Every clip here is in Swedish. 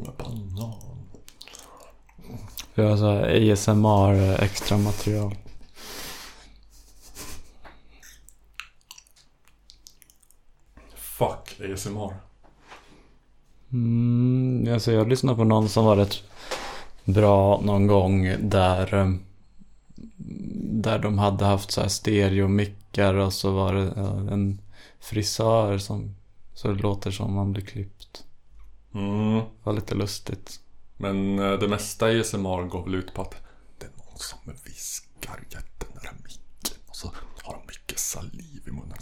med banan. Ja, så ASMR extra material. Fuck ASMR. Alltså jag lyssnade på någon som var rätt bra någon gång där de hade haft så här stereomickar och så var det en frisör som så det låter som man blir klippt. Det var lite lustigt. Men det mesta i ASMR går väl ut på att det är någon som viskar jättenära micken och så har de mycket saliv i munnen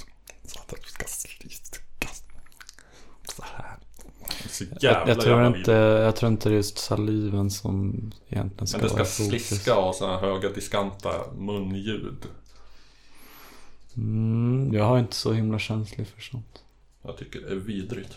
så att det ska slitkas så här. Så jag tror inte det är just saliven som egentligen ska vara fokus. Men det ska sliska och sådana höga diskanta munljud. Jag har inte så himla känslig för sånt. Jag tycker det är vidrigt.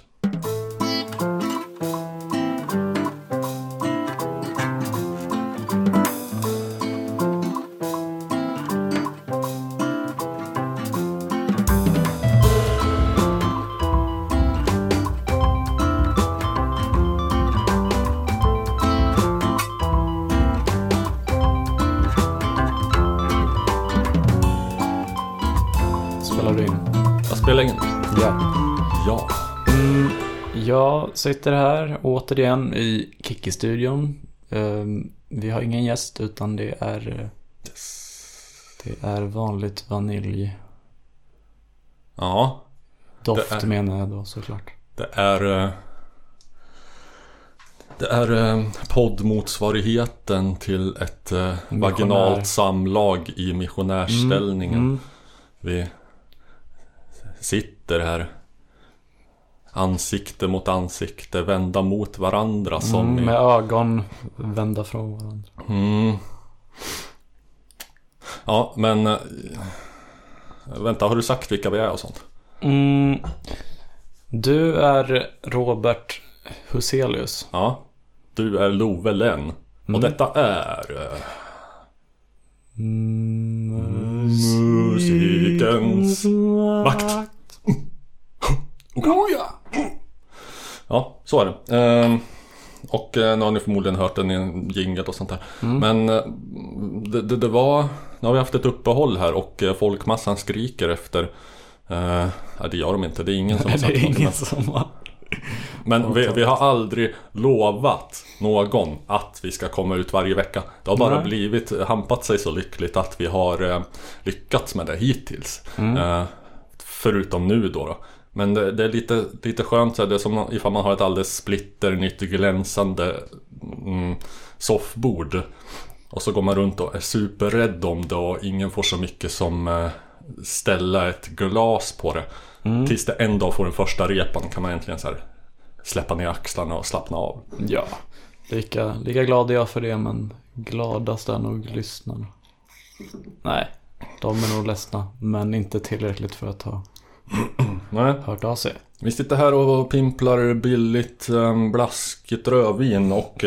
Sitter här återigen i Kicki-studion. Vi har ingen gäst utan det är vanligt vanilj. Ja. Doft menar jag då såklart. Det är poddmotsvarigheten till ett vaginalt samlag i missionärställningen. Vi sitter här ansikte mot ansikte, vända mot varandra som med ögon vända från varandra. Ja, men vänta, har du sagt vilka vi är och sånt? Du är Robert Huselius. Ja, du är Lovelen. Och detta är musikens makt. Ja, så är det. Och nu har ni förmodligen hört den i en jingle och sånt där. Men det var... Nu har vi haft ett uppehåll här och folkmassan skriker efter... Nej, det gör de inte. Det är ingen som har sagt någonting. Men vi har aldrig lovat någon att vi ska komma ut varje vecka. Det har bara blivit hampat sig så lyckligt att vi har lyckats med det hittills. Förutom nu då. Men det är lite skönt så här, det är som ifall man har ett alldeles splitternytt glänsande soffbord och så går man runt och är superrädd om det och ingen får så mycket som ställa ett glas på det. Tills det en dag får den första repan kan man egentligen så här släppa ner axlarna och slappna av. Ja, lika glad är jag för det, men gladast är nog lyssnarna. Nej, de är nog ledsna, men inte tillräckligt för att ha hört av sig. Vi sitter här och pimplar billigt blaskigt rödvin och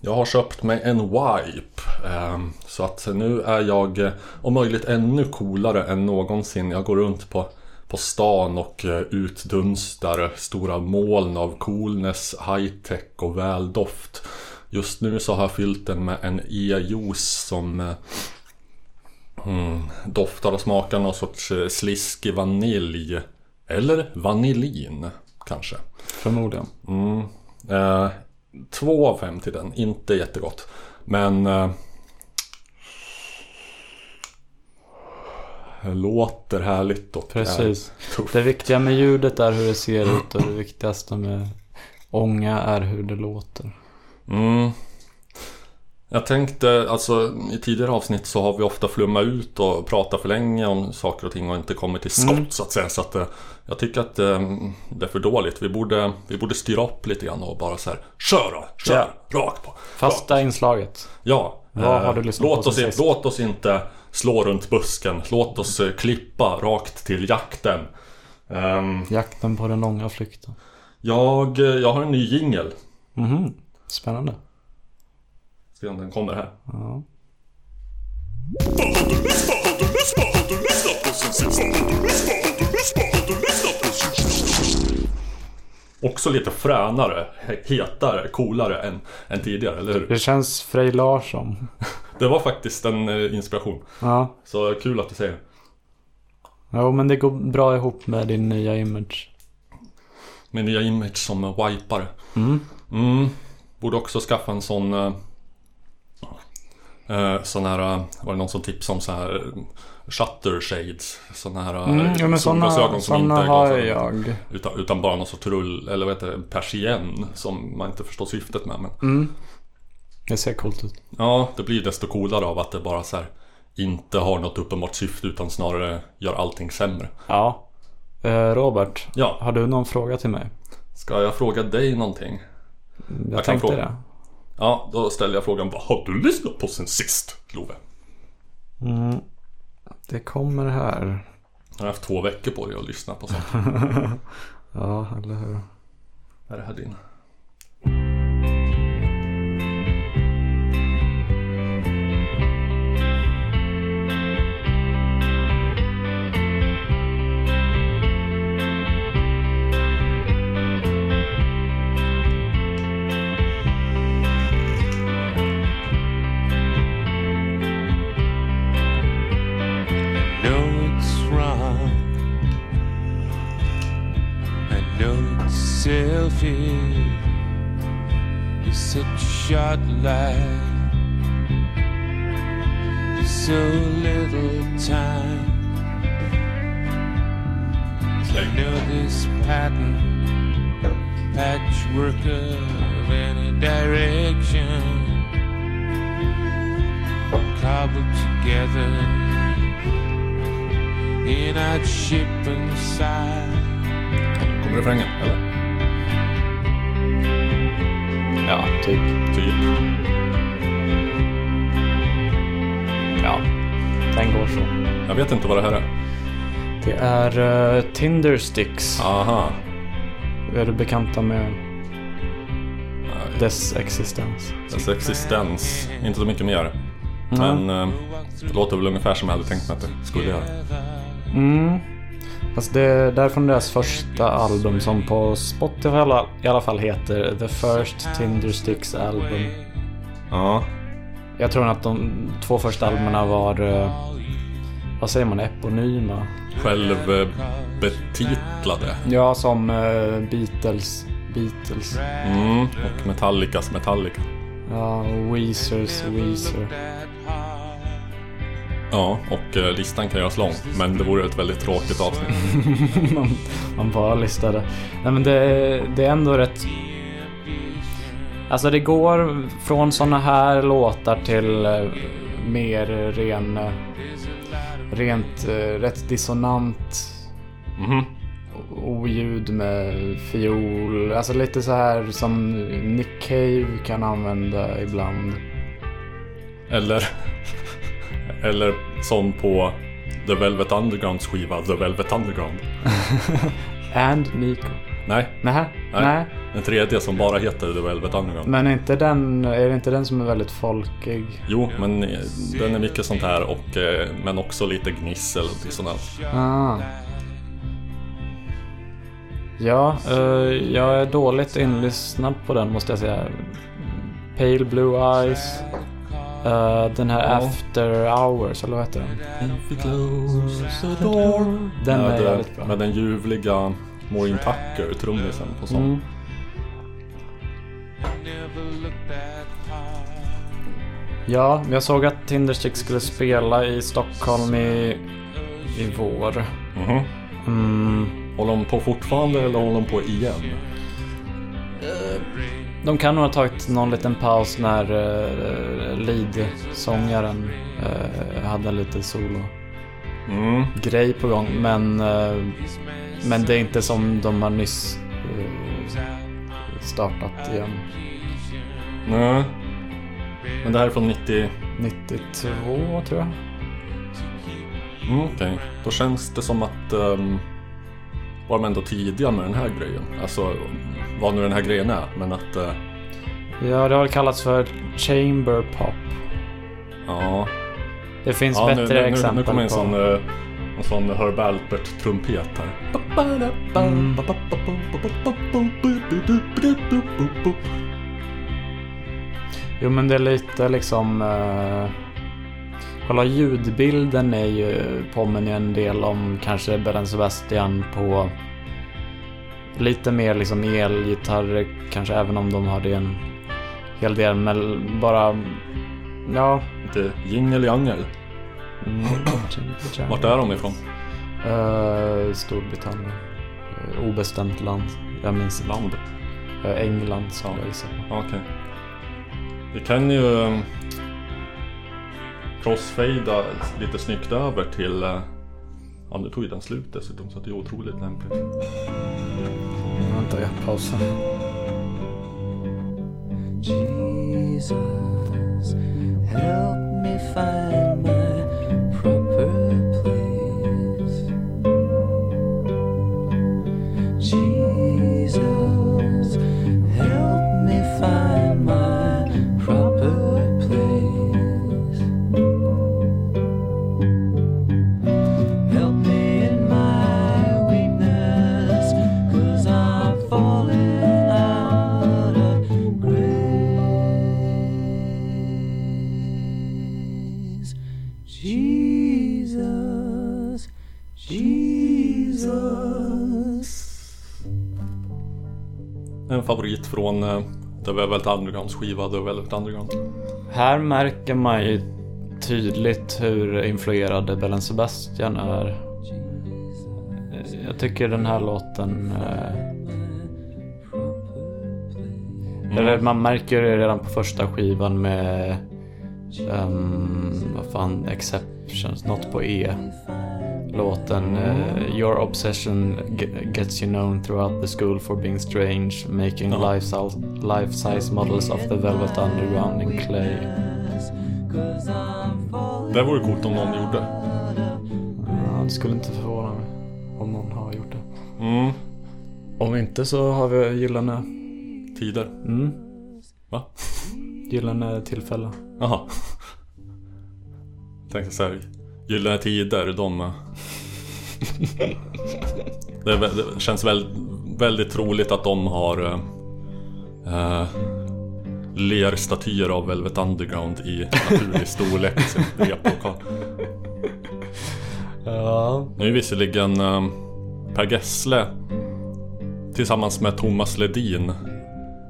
jag har köpt mig en wipe, så att nu är jag om möjligt ännu coolare än någonsin. Jag går runt på stan och utdunstar stora moln av coolness, high-tech och väldoft. Just nu så har jag fyllt den med en e-juice som doftar och smakar någon sorts sliskig vanilj. Eller vanillin kanske. Förmodligen. 2 av 5 till den, inte jättegott. Men låter härligt och precis. Det viktiga med ljudet är hur det ser ut och det viktigaste med ånga är hur det låter. Jag tänkte, alltså i tidigare avsnitt så har vi ofta flummat ut och pratat för länge om saker och ting och inte kommit till skott så att säga. Så att jag tycker att det är för dåligt. Vi borde styra upp lite grann och bara så här, kör rakt på. Fasta inslaget. Ja, har du lyssnat på sen sist? Låt oss inte slå runt busken. Låt oss klippa rakt till jakten. Jakten på den långa flykten. Jag har en ny jingle. Spännande. Om den kommer här. Ja. också lite fränare, hetare, coolare än tidigare, eller hur? Det känns Frej Larsson. Det var faktiskt en inspiration. Ja. Så kul att du säger det. Ja, men det går bra ihop med din nya image. Min nya image som wipare. Borde också skaffa en sån sån här, var det någon som tipsade om så här shutter shades, sån här solglasögon som inte har jag utan bara någon sorts rull eller vad heter det, persien som man inte förstår syftet med, men det ser coolt ut. Ja, det blir desto coolare av att det bara så här inte har något uppenbart syfte utan snarare gör allting sämre. Ja. Robert, ja. Har du någon fråga till mig? Ska jag fråga dig någonting? Jag tänkte fråga det. Ja, då ställer jag frågan, vad har du lyssnat på sen sist, Love? Det kommer här. Jag har haft 2 veckor på dig att lyssna på sånt. Ja, eller hur? Är det här din? You're such a short life, you're so little time. I know this pattern, patchwork of any direction, cobbled together in our ship and side. Kommer du frängen, eller? Ja, typ. Ja, den går så. Jag vet inte vad det här är. Det är Tindersticks. Aha. Är du bekanta med dess existens? Dess existens, inte så mycket mer. Men det låter väl ungefär som jag hade tänkt mig att det skulle göra. Alltså det är därifrån deras första album som på Spotify i alla fall heter The First Tindersticks Album. Ja. Jag tror att de 2 första albumen var, vad säger man, eponyma. Självbetitlade. Ja, som Beatles. Och Metallicas Metallica. Ja, Weezers Weezer. Ja, och listan kan göras lång, men det vore ett väldigt tråkigt avsnitt. man bara listade. Nej, men det är ändå rätt. Alltså det går från såna här låtar till mer rätt dissonant oljud med fiol. Alltså lite så här som Nick Cave kan använda ibland. Eller som på The Velvet Underground skiva, The Velvet Underground. And Nico. Nej. Den tredje som bara heter The Velvet Underground. Men är det inte den som är väldigt folkig? Jo, men den är mycket sånt här, och men också lite gnissel och sånt här. Ja, jag är dåligt inlyssnad på den, måste jag säga. Pale Blue Eyes. Den här After Hours, eller vad heter den? Den är väldigt bra. Med den ljuvliga Maureen Tucker, trummisen på sånt. Ja, jag såg att Tindersticks skulle spela i Stockholm i vår. Håller de på fortfarande, eller håller de på igen? De kan nog ha tagit någon liten paus när lead-sångaren hade en liten solo-grej på gång. Men det är inte som de har nyss startat igen. Nej, men det här är från 92 tror jag. Okej. Då känns det som att var de ändå tidiga med den här grejen. Alltså, vad nu den här grejen är, men att ja, det har kallats för chamber pop. Ja. Det finns bättre exempel. Nu kommer en sån Herb Alpert trumpet här. Jo, men det är lite liksom... Kolla, ljudbilden är ju, påminner en del om kanske Belle and Sebastian på lite mer liksom elgitarr, kanske, även om de hade en hel del, men bara, ja. Inte Yin eller Yang eller? Vart är de ifrån? Storbritannien. Obestämt land. Jag minns land. England, sa jag gissar. Okej. Vi kan ju crossfada lite snyggt över till... Ja, nu tog ju den slut dessutom, så det är otroligt lämpligt. Vänta, jag pausar. Jesus, help me find my proper place. Jesus, help me find my proper place. Help me in my weakness, 'cause I'm falling out of grace. Jesus, Jesus. En favorit från The Velvet Undergrounds skiva The Velvet Underground. Här märker man ju tydligt hur influerade Belle and Sebastian är. Jag tycker den här låten... Eller man märker det redan på första skivan med... vad fan, Exceptions, något på E. Låten Your obsession gets you known throughout the school for being strange, making life-size models of the Velvet Underground in clay. Det vore coolt om någon gjorde. Ja, det skulle inte förvåna mig om någon har gjort det. Mm. Om inte så har vi Gyllene Tider. Mm. Va? Gyllene tillfälle. Jaha. Tänkte så här. Gyllene Tider, de... det känns väldigt troligt att de har lerstatyer av Velvet Underground i naturlig storlek. Ja. Nu är visserligen Per Gessle tillsammans med Thomas Ledin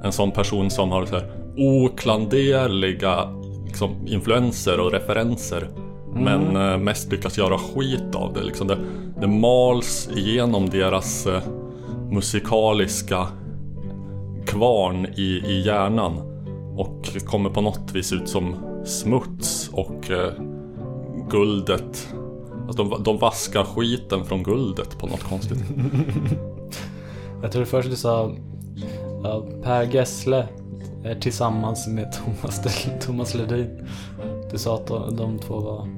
en sån person som har så här oklanderliga liksom influenser och referenser. Men mest lyckas göra skit av det liksom. Det mals igenom deras musikaliska kvarn i hjärnan och kommer på något vis ut som smuts och guldet. Alltså de vaskar skiten från guldet på något konstigt. Jag tror först du sa Per Gessle tillsammans med Thomas Ledin. Du sa att de två var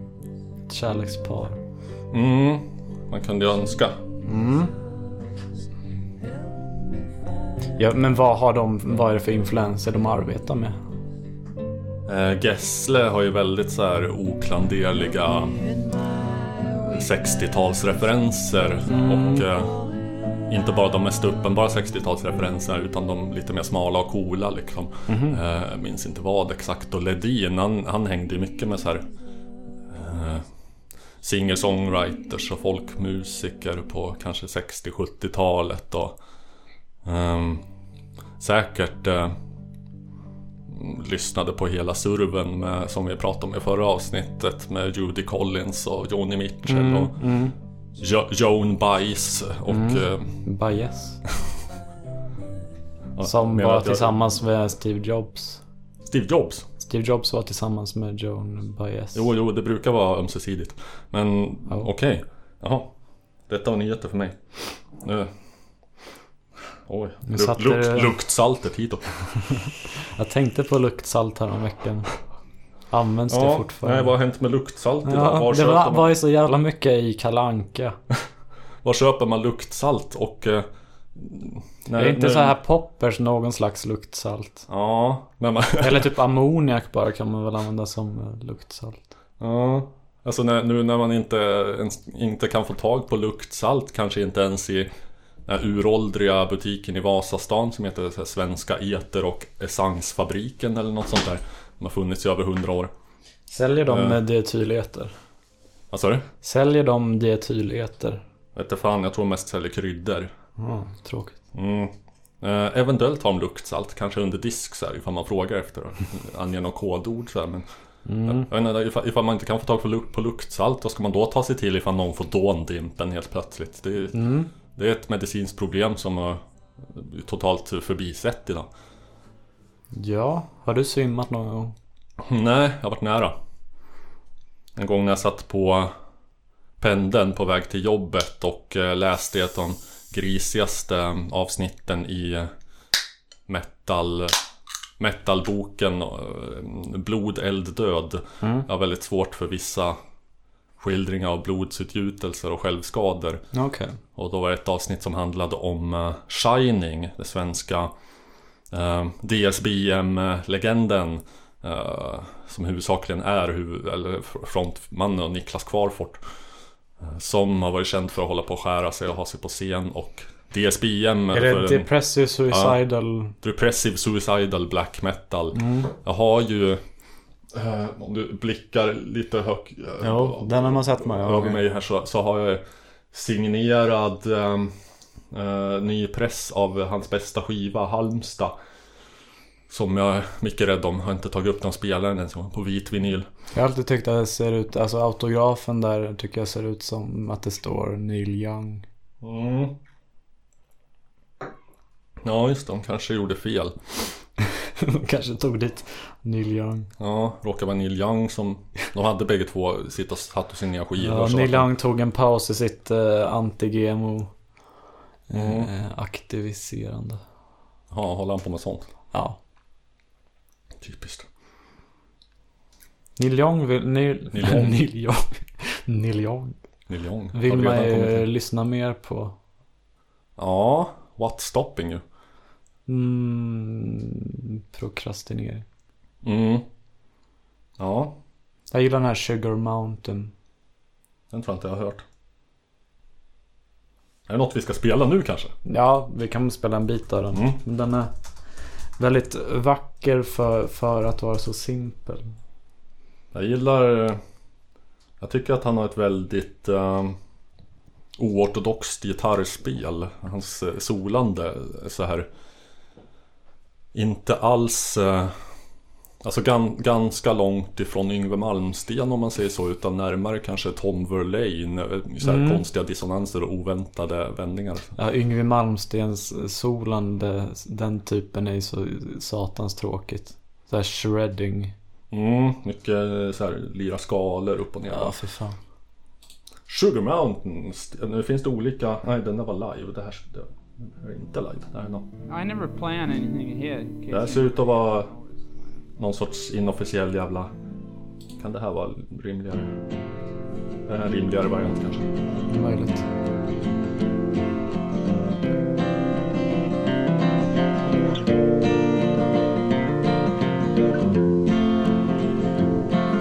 ett kärlekspar. Mm, man kunde önska. Mm. Ja, men vad är det för influenser de arbetar med? Gessle har ju väldigt så här oklanderliga 60-talsreferenser. Och inte bara de mest uppenbara 60-talsreferenser, utan de lite mer smala och coola liksom. Jag minns inte vad exakt. Och Ledin, han hängde mycket med så här singer-songwriters och folkmusiker på kanske 60-70-talet. Och säkert lyssnade på hela surven med, som vi pratade om i förra avsnittet, med Judy Collins och Joni Mitchell och Joan Baez och Baez som var tillsammans med Steve Jobs. Steve Jobs var tillsammans med Joan Baez. Jo, det brukar vara ömsesidigt. Men okej. Jaha. Detta var nyheter för mig. Nu. Oj, luktsaltet hit då. Jag tänkte på luktsalt här om veckan. Används det fortfarande? Nej, vad har hänt med luktsalt idag? Var ju så jävla mycket i Kalle Anka. Var köper man luktsalt? Och, det är inte så här poppers, någon slags luktsalt. Ja, men eller typ ammoniak bara kan man väl använda som luktsalt. Ja, alltså nu när man inte kan få tag på luktsalt, kanske inte ens i den här uråldriga butiken i Vasastan som heter så här, Svenska Eter och Essencefabriken eller något sånt där. De har funnits i över 100 år. Säljer de dietyleter? Vad sa du? Säljer de dietyleter? Vet du fan, jag tror mest säljer kryddor. Tråkigt. Eventuellt har de luktsalt, kanske under disk så här, ifall man frågar efter det. Anger något kodord så här, men jag vet inte, ifall man inte kan få tag på luktsalt, då ska man då ta sig till ifall någon får dåndimpen helt plötsligt. Det är ett medicinskt problem som är totalt förbisett idag. Ja, har du svimmat någon gång? Nej, jag har varit nära. En gång när jag satt på pendeln på väg till jobbet och läste ett av de grisigaste avsnitten i metalboken Blod, eld, död. Jag har väldigt svårt för vissa skildringar av blodsutgjutelser och självskador. Okay. Och då var det ett avsnitt som handlade om Shining, det svenska DSBM-legenden som huvudsakligen är frontmannen Niklas Kvarfort, som har varit känd för att hålla på och skära sig och ha sig på scen. Och DSBM är det Depressive Suicidal Black Metal. Jag har ju om du blickar lite högt den har man sett mig över mig här, så har jag signerad ny press av hans bästa skiva Halmstad, som jag är mycket rädd om. Jag har inte tagit upp de spelaren ens på vit vinyl. Jag har alltid tyckt att det ser ut, alltså autografen där tycker jag ser ut som att det står Neil Young. Ja just det, de kanske gjorde fel. De kanske tog dit Neil Young. Ja, råkade vara Neil Young som de hade bägge två satt och sina skivor. Ja, Neil Young tog en paus i sitt anti-GMO aktiviserande. Ja, håller han på med sånt? Ja. Typiskt. Neil Young vill man ju lyssna mer på. Ja, what stopping you? Prokrastinering. Ja. Jag gillar den här Sugar Mountain. Den tror jag inte jag har hört. Är det något vi ska spela nu kanske? Ja, vi kan spela en bit av den. Men den är väldigt vacker för att vara så simpel. Jag tycker att han har ett väldigt oortodoxt gitarrspel. Hans solande så här inte alls alltså ganska långt ifrån Yngve Malmsten om man säger så, utan närmare kanske Tom Verlaine, så här konstiga dissonanser och oväntade vändningar. Ja, Yngve Malmstens solande, den typen är så satans tråkigt. Så här shredding. Mycket så här lira skalor upp och ner. Ja, för fan. Sugar Mountain. Nu finns det olika. Nej, den där var live. Det här är inte live. Det här är I never plan anything ahead. Det här ser ut att vara någon sorts inofficiell jävla... Kan det här vara rimligare? Det här är rimligare variant kanske. Det är möjligt.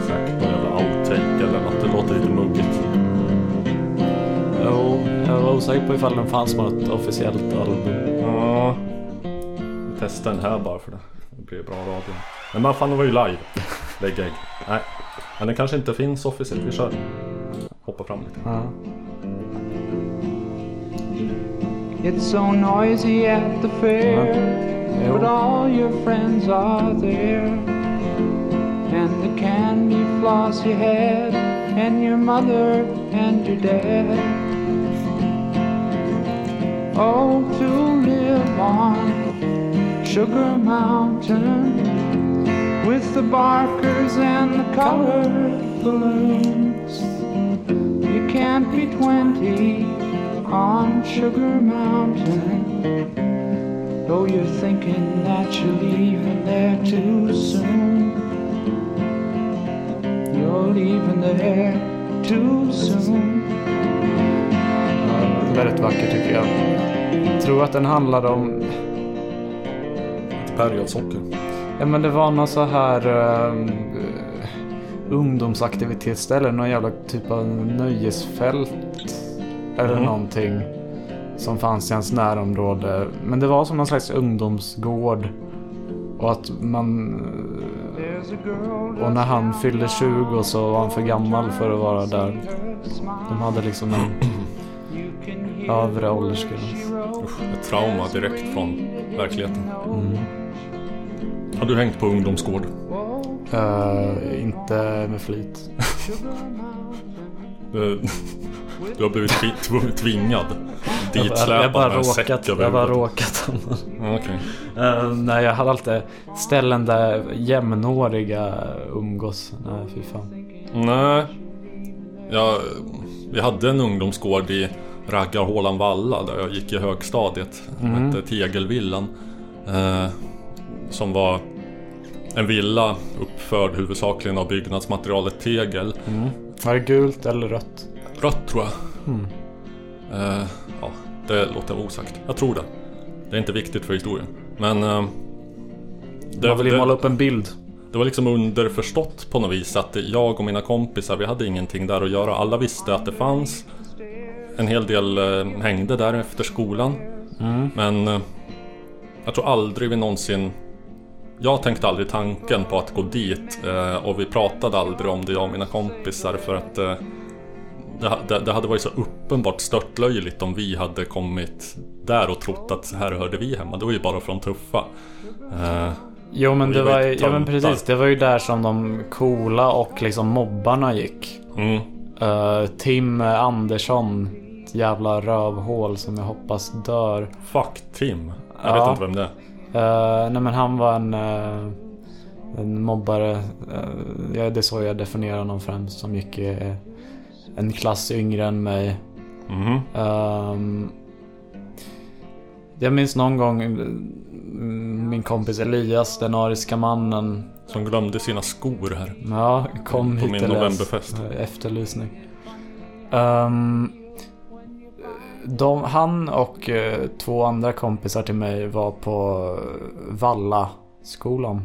Säkert någon jävla outtake eller något. Det låter lite muggigt. Jo, jag var osäker på ifall den fanns något officiellt album. Ja, vi testar den här bara för det. Det blir bra radio. Men fan, det var ju live. Lägg ägg. Nej, men den kanske inte finns officiellt. Vi kör. Hoppa fram lite. It's so noisy at the fair, but all your friends are there. And the candy floss you had, and your mother and your dad. Oh, to live on Sugar Mountain with the barkers and the colored balloons. You can't be 20 on Sugar Mountain, though you're thinking that you're leaving there too soon. You're leaving there too soon. Väldigt vacker tycker jag. Jag tror att den handlade om ett berg av socker. Ja, men det var någon så här ungdomsaktivitetsställe, någon jävla typ av nöjesfält eller någonting som fanns i hans närområde. Men det var som någon slags ungdomsgård. Och att man... Och när han fyllde 20 så var han för gammal för att vara där. De hade liksom en övre åldersgräns. Ett trauma direkt från verkligheten. Mm. Har du hängt på ungdomsgård? Inte med flit. Du har blivit tvingad dit släpad med en säck. Jag bara råkat. Okay. Nej, jag hade alltid ställen där jämnåriga umgås. Nej, fy fan. Nej. Vi hade en ungdomsgård i Raggarhålan Valla där jag gick i högstadiet. Den hette Tegelvillan. Som var en villa uppförd huvudsakligen av byggnadsmaterialet tegel. Mm. Var det gult eller rött? Rött tror jag. Mm. Ja, det låter osagt. Jag tror det. Det är inte viktigt för historien. Men man vill ju måla upp en bild. Det var liksom underförstått på något vis att jag och mina kompisar, vi hade ingenting där att göra. Alla visste att det fanns. En hel del hängde där efter skolan. Mm. Men jag tror aldrig vi någonsin... Jag tänkte aldrig tanken på att gå dit, och vi pratade aldrig om det, jag och mina kompisar, för att det hade varit så uppenbart störtlöjligt om vi hade kommit där och trott att här hörde vi hemma. Det var ju bara från tuffa. Jo, men det var ju, ja, men precis, det var ju där som de coola och liksom mobbarna gick. Mm. Tim Andersson, ett jävla rövhål som jag hoppas dör. Fuck Tim. Jag vet inte vem det är. Nej, men han var en mobbare. Ja, det är så jag definierar någon främst, som gick i en klass yngre än mig. Jag minns någon gång min kompis Elias, den ariska mannen som glömde sina skor här. Ja, kom på hit min novemberfest. Efterlysning. Han och två andra kompisar till mig var på Valla-skolan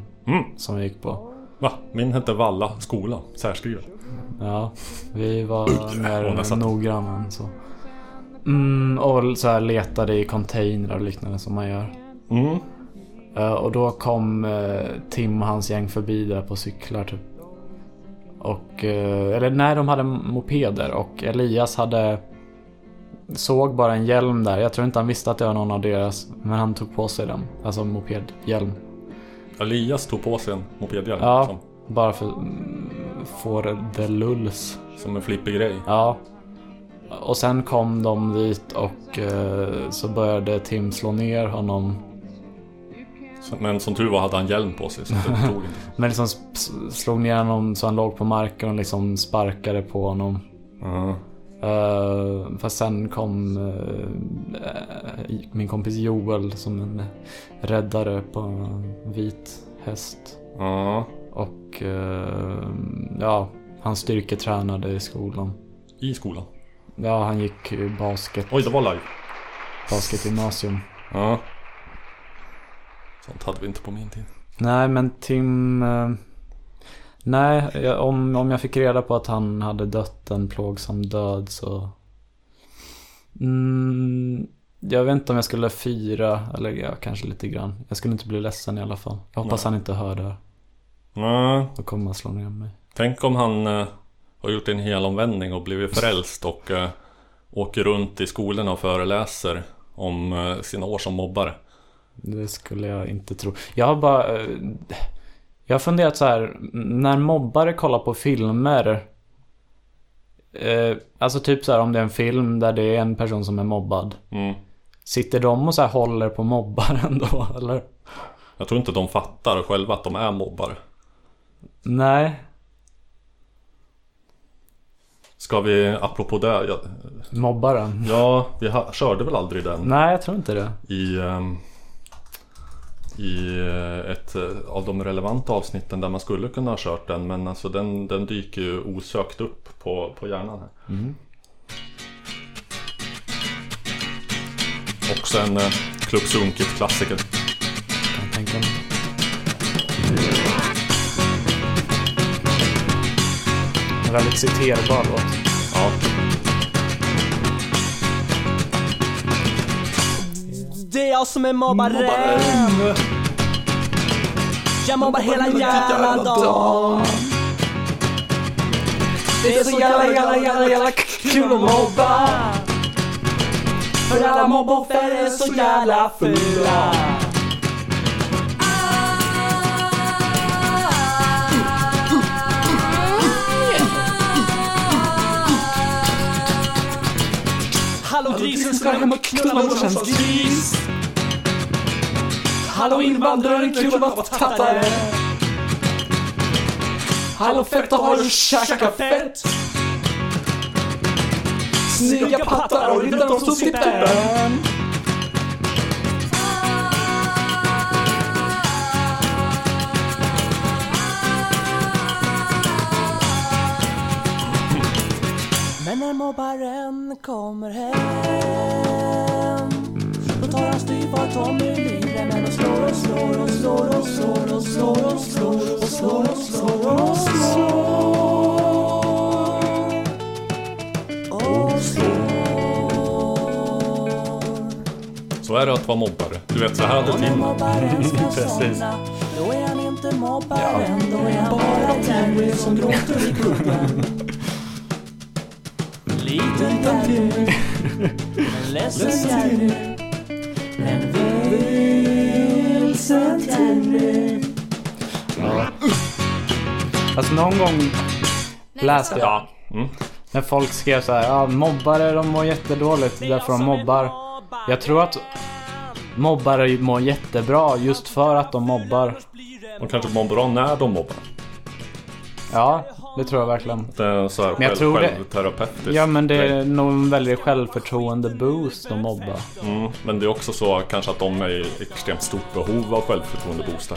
som vi gick på. Va? Min hette Valla-skolan, särskrivet. Ja, vi var mer noggranna än så. Och så här letade i container och liknande som man gör. Mm. Och då kom Tim och hans gäng förbi där på cyklar typ. Och, eller nej, de hade mopeder och Elias hade... Såg bara en hjälm där. Jag tror inte han visste att det var någon av deras. Men han tog på sig den. Alltså mopedhjälm. Elias tog på sig en mopedhjälm. Ja, liksom. Bara för the lulls. Som en flippig grej. Ja. Och sen kom de dit. Och så började Tim slå ner honom. Men som tur var hade han hjälm på sig så det tog inte. Men liksom slog ner honom så han låg på marken. Och liksom sparkade på honom. Fast sen kom min kompis Joel som en räddare på en vit häst. Och ja, han styrketränade i skolan. I skolan? Ja, han gick basket. Oj, det var live. Basketgymnasium. Sånt hade vi inte på min tid. Nej, men Tim... Nej, om jag fick reda på att han hade dött en plågsam död så... jag vet inte om jag skulle fira, eller ja, kanske lite grann. Jag skulle inte bli ledsen i alla fall. Jag hoppas han inte hör det. Nej. Då kommer han slå ner mig. Tänk om han har gjort en hel omvändning och blivit frälst och åker runt i skolorna och föreläser om sina år som mobbare. Det skulle jag inte tro. Jag har bara... Jag har funderat så här, när mobbare kollar på filmer, alltså typ så här, om det är en film där det är en person som är mobbad, sitter de och så här håller på mobbaren då, eller? Jag tror inte de fattar själva att de är mobbare. Nej. Ska vi, apropå det... Mobbaren? Ja, vi körde väl aldrig den? Nej, jag tror inte det. I ett av de relevanta avsnitten där man skulle kunna ha kört den. Men alltså den dyker ju osökt upp på hjärnan här. Och sen klubbsunkigt klassiker. Jag tänker om det. En väldigt citerbar låt. Ja. det är jag som är mobbaren. Jag mobbar hela jävla dagen. Det är så jävla kul att mobba. För alla mobboffer är så jävla fula. Hallå grisen ska hem och knulla morsans gris. Hallå invandraren, kul att vara tattare. Hallå fett, har du käka fett? Snygga pattar och inte de som sitter bön. Men när mobbaren kommer hem, då tar han styvart om i livet. Men de slår och slår och slår och slår och slår och slår och slår och slår och slår och slår. Så är det att vara mobbare. Du vet, så här hade Tim. Precis. Då är han inte mobbaren, då är han bara Terry som gråter i klubben. Liten tantur, men ledsen Jerry. Men vilsen Jerry. Alltså någon gång läste jag när folk skrev så här: mobbare, de mår jättedåligt därför de mobbar. Jag tror att mobbare mår jättebra just för att de mobbar. De kanske mår bra när de mobbar. Ja, det tror jag verkligen. Det är så här, men jag tror det. Ja, men det är nog en väldigt självförtroende boost de mobbar. Men det är också så kanske att de är i extremt stort behov av självförtroende boost.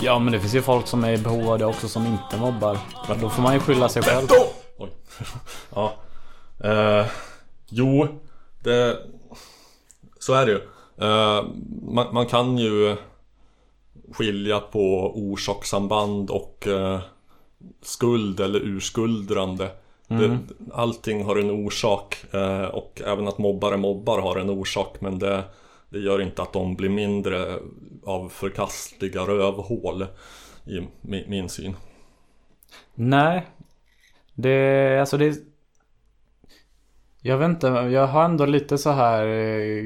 Ja, men det finns ju folk som är i behov av det också som inte mobbar. Men då får man ju skylla sig själv. Oj. Ja. Jo, det så är det ju. Man kan ju skilja på orsakssamband och skuld eller urskuldrande. Allting har en orsak, och även att mobbare mobbar har en orsak. Men det gör inte att de blir mindre av förkastliga rövhål i min syn. Nej, det, alltså det, jag vet inte, jag har ändå lite så här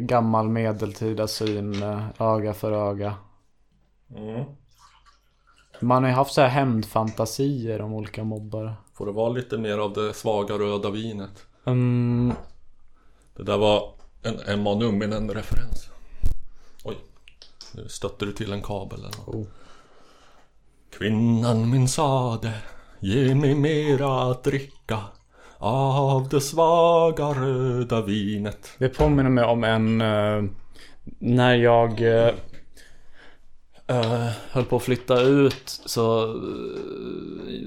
gammal medeltida syn, öga för öga. Man har ju haft så här hämndfantasier om olika mobbare. Får det vara lite mer av det svaga röda vinet? Det där var en Emma Numminen-referens. Oj, nu stötte du till en kabel eller något. Kvinnan min sade, ge mig mera att dricka av det svaga röda vinet. Det påminner mig om en när jag höll på att flytta ut, så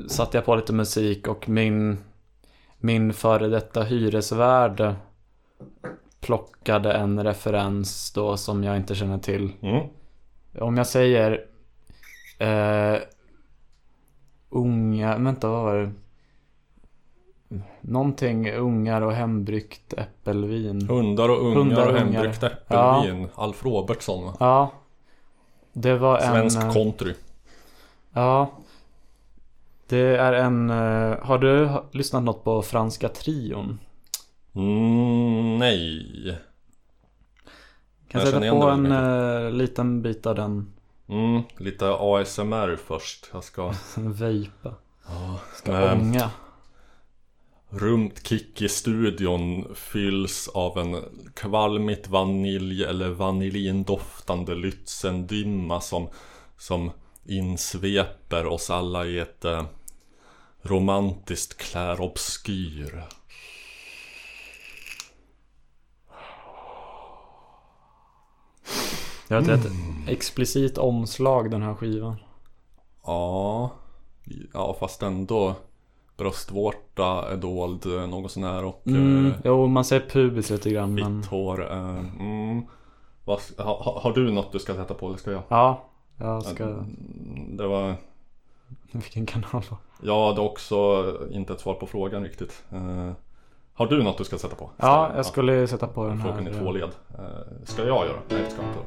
satte jag på lite musik, och min före detta hyresvärd plockade en referens då som jag inte känner till. Om jag säger unga, vänta, vad var det? Någonting ungar och hembryggt äppelvin. Hundar och ungar. Hembryggt äppelvin, ja. Alf Robertsson. Ja. Det var svensk en country. Ja. Det är en, har du lyssnat något på Franska Trion? Nej. Kan jag sätta på en liten bit av den. Lite ASMR först. Jag ska vejpa. Ska ånga. Rumt kick i studion fylls av en kvalmigt vanilj eller vanillindoftande lytsendimma som insveper oss alla i ett romantiskt klärobskyr. Det är ett explicit omslag, den här skivan. Ja, fast ändå. Bröstvårta är dold något sån här, och jo, man ser pubis lite grann, men hår. Har du något du ska sätta på, eller ska jag? Ja, jag ska. Det var vilken kanal då? Ja, det är också inte ett svar på frågan riktigt. Har du något du ska sätta på? Ska ja, jag skulle sätta på den här. Frågan i två led. Ska jag göra? Nej, det ska jag inte.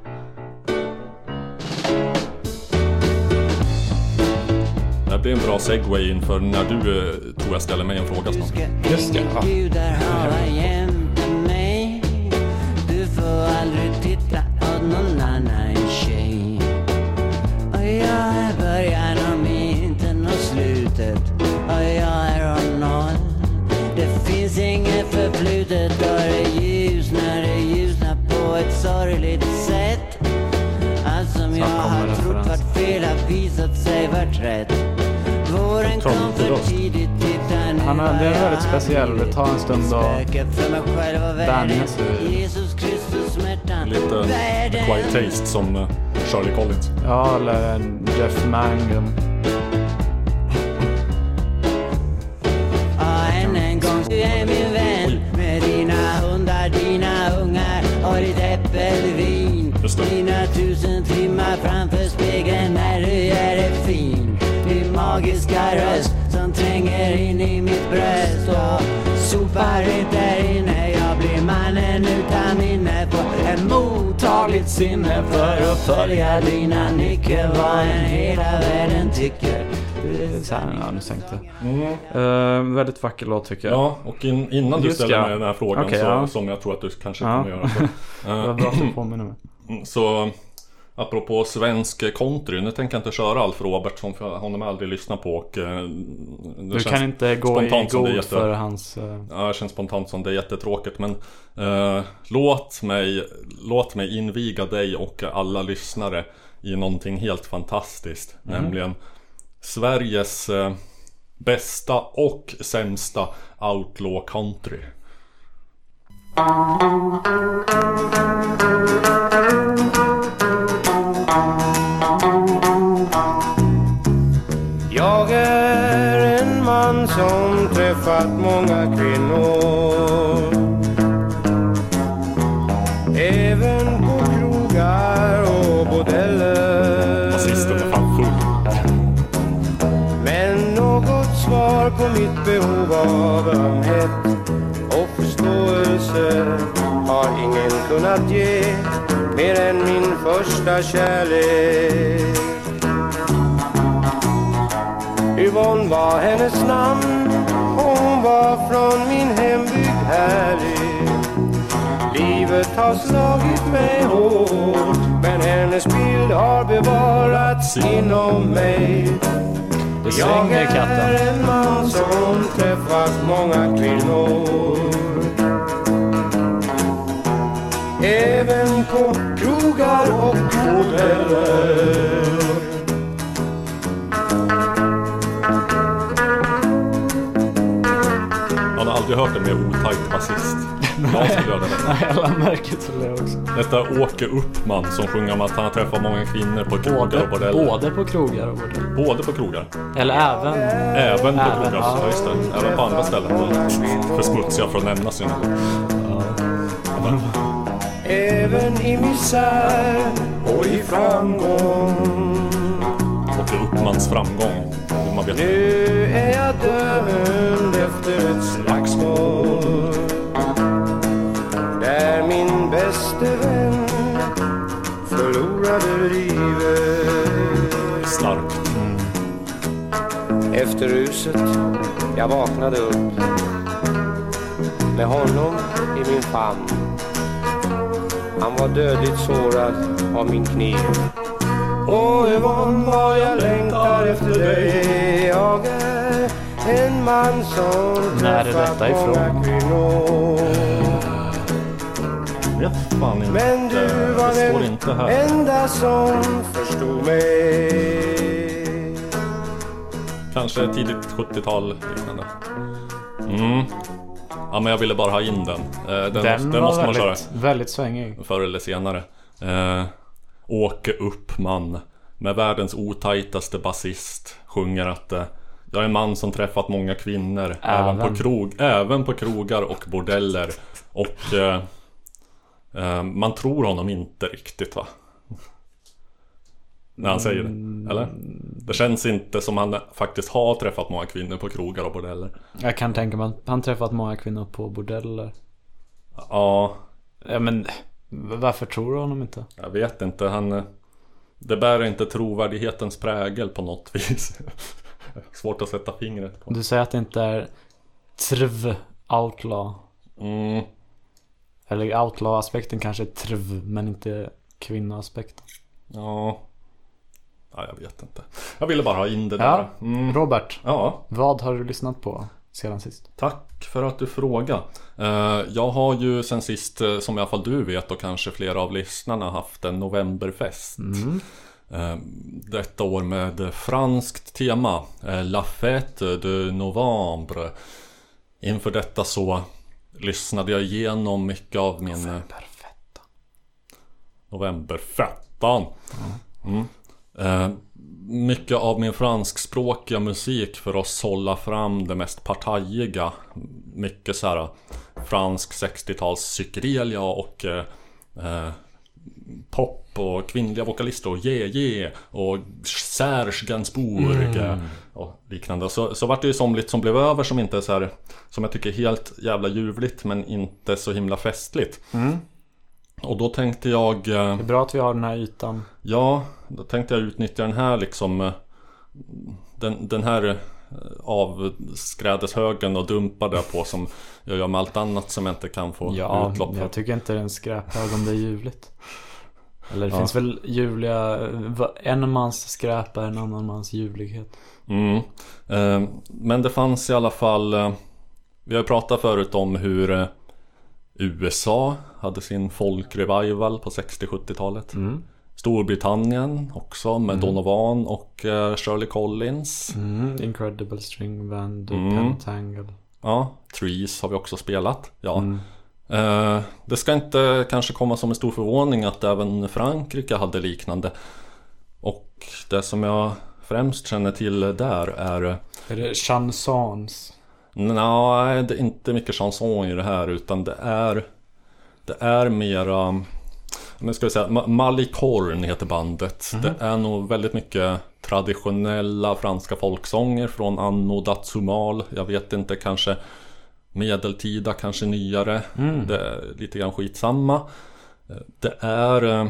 Det blir en bra segway inför när du tror jag ställer mig en fråga snart. Just det, ja. Du får aldrig titta åt någon annan tjej. Och jag är början och mitten och slutet. Och jag är om noll. Det finns inget förflutet. Och det ljusnar på ett sorgligt sätt. Allt som jag har trott vart fel har visat sig vart rätt. Våren kom för tidigt. Han är väldigt speciell. Det tar en stund att vänja sig. Lite Quiet Taste som Shirley Collins. Ja, eller Jeff Mangum. Än en gång du är min vän. Med dina hundar, dina ungar och ditt äppelvin. Dina tusen timmar framför spegeln när du är ett fin. Din magiska röst som tränger in i mitt bröst och sopar ut där inne. Jag blir mannen utan minne på en mottagligt sinne för att följa dina nyckel. Vad en hela världen tycker. Så här, ja, nu sänkte väldigt vacker låt tycker jag. Ja, och innan du ställer mig den här frågan okay, så, ja. Som jag tror att du kanske kommer göra så, jag bra att på mig nu. Så apropå svensk country, nu tänker jag inte köra Alf Robertsson för honom har aldrig lyssnat på och du kan inte gå i god för hans... Ja, det känns spontant som det är jättetråkigt men låt mig inviga dig och alla lyssnare i någonting helt fantastiskt, nämligen Sveriges bästa och sämsta outlaw country. Jag är en man som träffat många kvinnor, även på krogar och bordeller. Men något svar på mitt behov av ömhet och förståelse har ingen kunnat ge mer än min första kärlek. Yvonne var hennes namn och hon var från min hembygd härlig. Livet har slagit mig hårt men hennes bild har bevarats inom mig. Jag är en man som träffat många kvinnor, även på krogar och bordeller. Jag har aldrig hört en mer otajt basist. Jag skulle göra det. Jag lade märke till det också. Detta Åke Uppman som sjunger om att han har träffat många kvinnor på krogar och bordeller. Både på krogar och bordeller. Både på krogar. Eller även. Även på krogar, ja just det. Även på andra ställen. För smutsiga för att nämna sina. Även i misär och i framgång. Åke Uppmans framgång. Nu är jag dömd efter ett slagsmål där min bäste vän förlorade livet. Starkt. Efter ruset jag vaknade upp med honom i min famn. Han var dödligt sårad av min kniv. Och Yvonne vad jag längtar efter dig. Jag är en man som träffat många kvinnor. Men du var den enda som förstod mig. Kanske tidigt 70-tal liknande. Ja, men jag ville bara ha in den. Den måste man köra. Väldigt svängig. Förr eller senare. Åke Uppman med världens otajtaste basist sjunger att jag är en man som träffat många kvinnor även på krogar och bordeller. Och man tror honom inte riktigt va? När han säger det, eller? Det känns inte som han faktiskt har träffat många kvinnor på krogar och bordeller. Jag kan tänka mig att han träffat många kvinnor på bordeller. Ja. Ja, men varför tror du honom inte? Jag vet inte, han... Det bär inte trovärdighetens prägel på något vis. Svårt att sätta fingret på. Du säger att det inte är trv outlaw. Mm. Eller outlaw-aspekten kanske är trv, men inte kvinnoaspekten. Ja. Ja, jag vet inte. Jag ville bara ha in det där. Mm. Robert, ja. Vad har du lyssnat på sedan sist? Tack för att du frågar. Jag har ju sen sist, som i alla fall du vet och kanske flera av lyssnarna, haft en novemberfest. Mm. Detta år med franskt tema, La Fête de Novembre. Inför detta så lyssnade jag igenom mycket av min... Novemberfettan. Mm. Mycket av min franskspråkiga musik för att sålla fram det mest partajiga. Mycket så här fransk 60-tals psykedelia och pop och kvinnliga vokalister och Ye och Serge Gainsbourg och liknande. Så vart det ju somligt som blev över, som inte är så här, som jag tycker är helt jävla ljuvligt men inte så himla festligt. Mm. Och då tänkte jag... Det är bra att vi har den här ytan. Ja, då tänkte jag utnyttja den här liksom... Den här avskrädeshögen och dumpa där på, som jag gör med allt annat som jag inte kan få utlopp för. Jag tycker inte det är en skräphög om det är ljuvligt. Eller det finns väl ljuvliga... En mans skräp är en annan mans ljuvlighet. Mm. Men det fanns i alla fall... Vi har pratat förut om hur... USA hade sin folkrevival på 60-70-talet. Mm. Storbritannien också med Donovan och Shirley Collins. Mm. Incredible String Band, Pentangle. Ja, Trees har vi också spelat. Ja. Mm. Det ska inte kanske komma som en stor förvåning att även Frankrike hade liknande. Och det som jag främst känner till där är det chansons? Nej, det är inte mycket chanson i det här, utan det är mera, nu ska vi säga, Malicorne heter bandet. Det är nog väldigt mycket traditionella franska folksånger från anno dazumal. Jag vet inte, kanske medeltida, kanske nyare. Det är lite grann skitsamma. Det är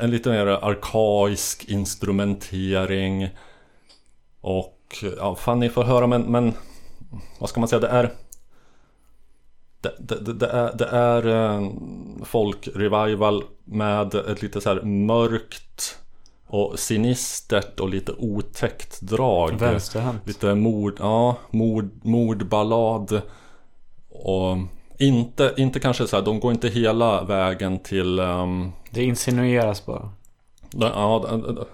en lite mer arkaisk instrumentering. Och ja, fan, ni får höra, men vad ska man säga, det är folkrevival med ett lite så här mörkt och sinistert och lite otäckt drag. Vänsterhänt. Lite mordballad och inte kanske så här, de går inte hela vägen till det insinueras bara.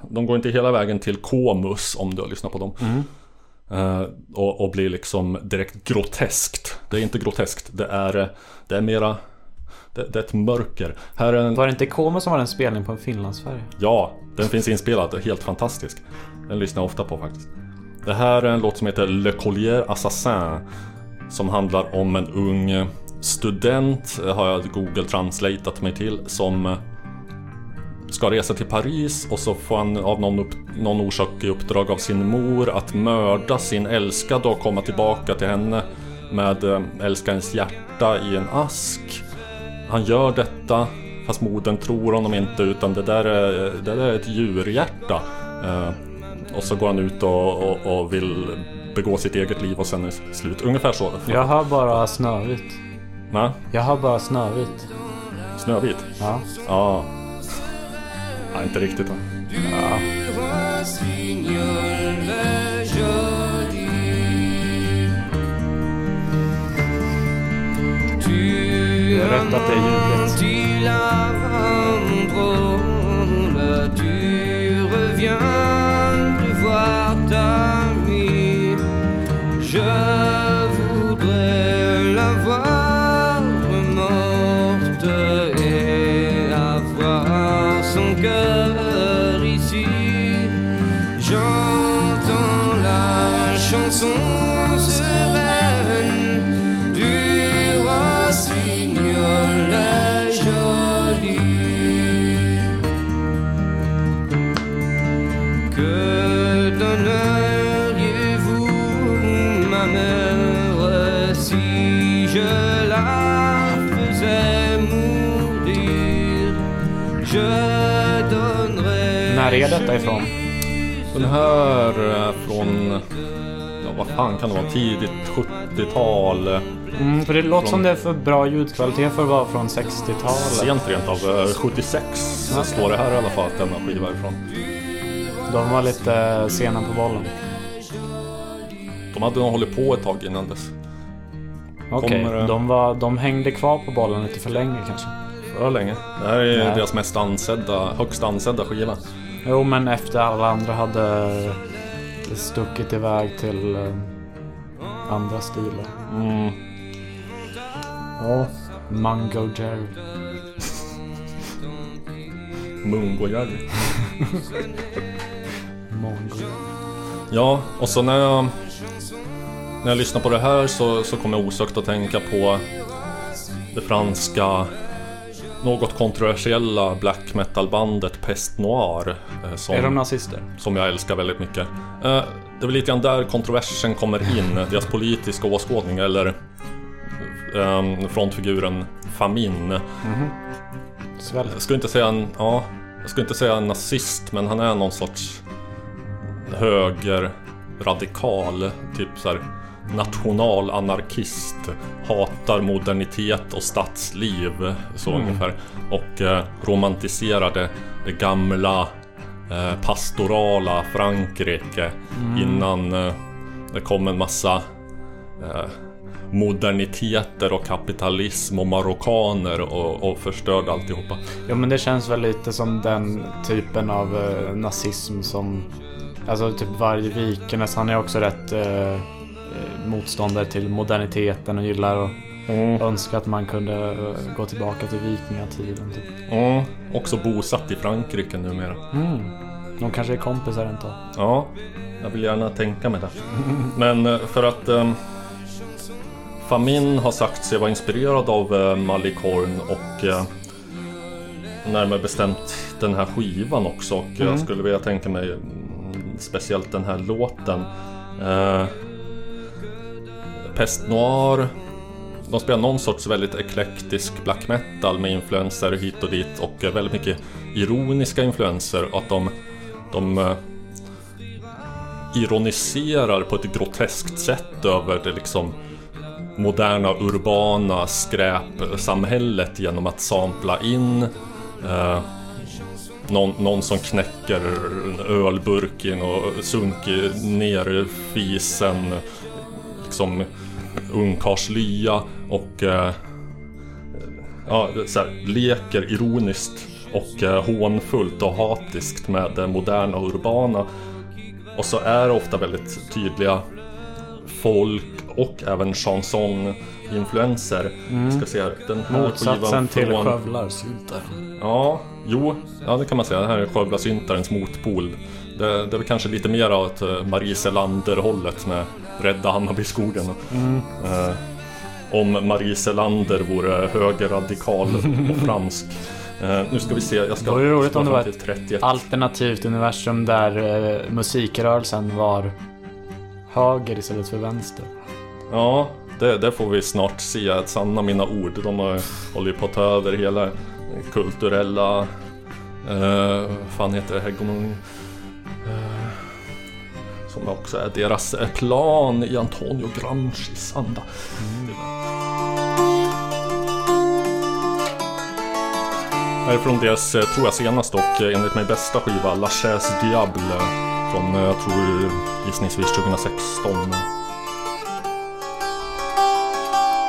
De går inte hela vägen till komus, om du har lyssnat på dem. Och blir liksom direkt groteskt. Det är inte groteskt, det är mera, det är ett mörker. Var det inte komus som var en spelning på en Finlandsfärja? Ja, den finns inspelad, helt fantastisk. Den lyssnar jag ofta på faktiskt. Det här är en låt som heter Le Collier Assassin, som handlar om en ung student, har jag Google translatat mig till, som ska resa till Paris, och så får han av någon orsak i uppdrag av sin mor att mörda sin älskade och komma tillbaka till henne med älskarens hjärta i en ask. Han gör detta, fast modern tror honom inte, utan det där är ett djurhjärta. Och så går han ut och vill begå sitt eget liv, och sen är det slut. Ungefär så. Jag har bara Snövit. Va? Jag har bara Snövit. Snövit? Ja. Ja. Ja, inte riktigt. Ja. Det är rätt att det är ljuvligt. När är detta ifrån? Den här från, ja vad fan kan det vara, tidigt 70-tal. För det låter som det är för bra ljudkvalitet för att vara från 60-talet. Sent rent av, 76 okay. Står det här i alla fall att denna skiva ifrån. De var lite sena på bollen. De hade nog hållit på ett tag innan dess. Okej, okay. de hängde kvar på bollen lite för länge kanske. För länge? Det här är deras mest ansedda, högst ansedda skiva. Jo, men efter alla andra hade stuckit iväg till andra stilar. Mm. Ja, Mungo Jerry. Mungo Jerry. Ja, och så när jag lyssnar på det här så kommer jag osökt att tänka på det franska något kontroversiella black metal bandet Peste Noire, som är de nazister? Som jag älskar väldigt mycket. Det är väl lite grann där kontroversen kommer in. Deras politiska åskådning eller frontfiguren Famine. Mm-hmm. Jag skulle inte säga en nazist, men han är någon sorts höger radikal, typ så här national anarkist, hatar modernitet och stadsliv så ungefär, och romantiserade det gamla pastorala Frankrike innan det kom en massa moderniteter och kapitalism och marockaner och förstörde alltihopa. Ja, men det känns väl lite som den typen av nazism som, alltså typ varje Vikernes, han är också rätt motståndare till moderniteten och gillar och önskar att man kunde gå tillbaka till vikingatiden typ. Också bosatt i Frankrike numera. De kanske är kompisar inte. Ja, jag vill gärna tänka mig det. Men för att Famine har sagt sig vara inspirerad av Malicorne och närmare bestämt den här skivan också, och jag skulle vilja tänka mig speciellt den här låten. Peste Noire, de spelar någon sorts väldigt eklektisk black metal med influenser hit och dit och väldigt mycket ironiska influenser, och att de ironiserar på ett groteskt sätt över det liksom moderna urbana skräpsamhället genom att sampla in någon som knäcker ölburken och sunker ner fisen liksom ungkarslya och så här, leker ironiskt och hånfullt och hatiskt med det moderna och urbana, och så är det ofta väldigt tydliga folk och även chanson-influenser. Ska se, den här motsatsen till från skövlarsyntaren. Ja, det kan man säga. Det här är skövlarsyntarens motpol. Det är väl kanske lite mer av ett Marise Lander-hållet med Rädda Hammarbyskogen. Om Marise Lander vore högerradikal och fransk. Nu ska vi se, jag ska... Det var ju roligt om det var ett 31. Alternativt universum där musikrörelsen var höger istället för vänster. Ja, det får vi snart se. Att sanna mina ord. De håller på att ta över hela kulturella fan heter det, hegemoni, som också är deras plan i Antonio Gramscis anda. Här är från deras, tror jag, senast och enligt mig bästa skiva, La Chaise Diable, från, jag tror, gissningsvis 2016.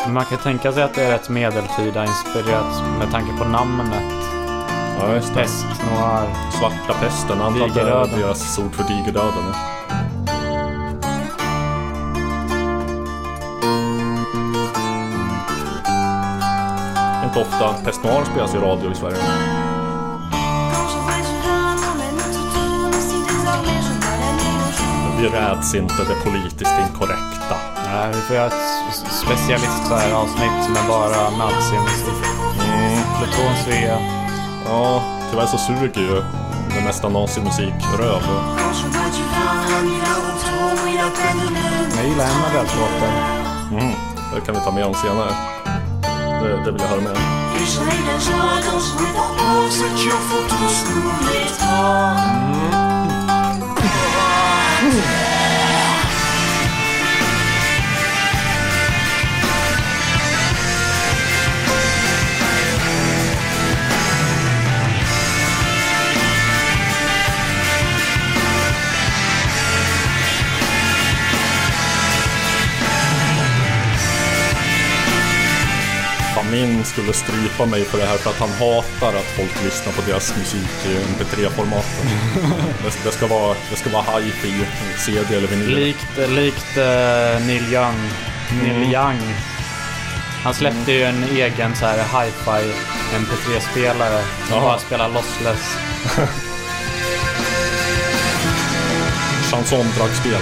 Man kan tänka sig att det är rätt medeltida inspirerat med tanke på namnet. Ja, just det. Pest Noir. Svarta pesten, antagligen deras ord för digerdöden. Inte ofta Peste Noir spelas i radio i Sverige. Vi räds inte det politiskt inkorrekta. Nej, vi får göra ett specialist här avsnitt med bara nazimusik. Pluton Svea. Ja, tyvärr så suger ju det mesta nazimusik röv. Jag gillar hemma väldigt låten. Det kan vi ta med om senare. Det vill jag höra med. déjeuner d'un jour à quand je vous propose et qui en font tous nous les trois. Min skulle strypa mig för det här för att han hatar att folk lyssnar på deras musik i MP3-formaten. Det ska vara hi-fi, CD eller vinyl. Likt Neil Young. Han släppte ju en egen så här hi-fi MP3-spelare som bara spelar lossless. Chanson-dragspel.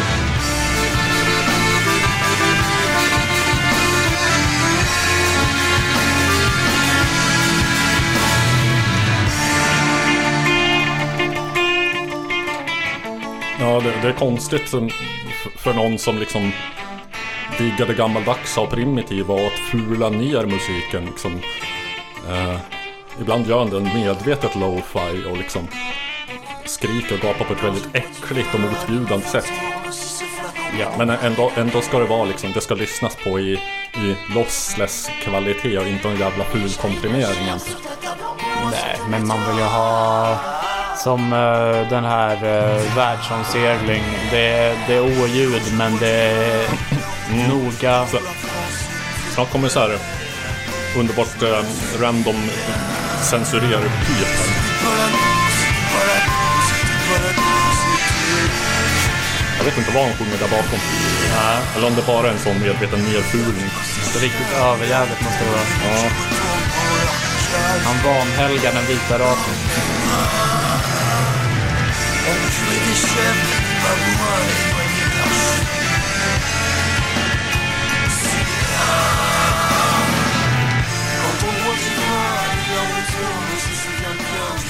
Ja, det är konstigt för någon som liksom diggade gammaldags och primitiva och att fula ner musiken liksom. Ibland gör den medvetet lo-fi och liksom skriker och gapar på ett väldigt äckligt och motbjudande sätt. Ja, men ändå ska det vara liksom, det ska lyssnas på i lossless kvalitet och inte en jävla ful komprimering. Nej, men man vill ju ha som den här världsomsegling. Det är oljud, men det är noga. Snart kommer så här underbart random censurerar pipen. Jag vet inte vad han sjunger där bakom. Nej. Eller om det bara är en sån medveten nedfulning. Det är riktigt överjävligt måste det vara. Ja. Han vanhelgar den vita rasen.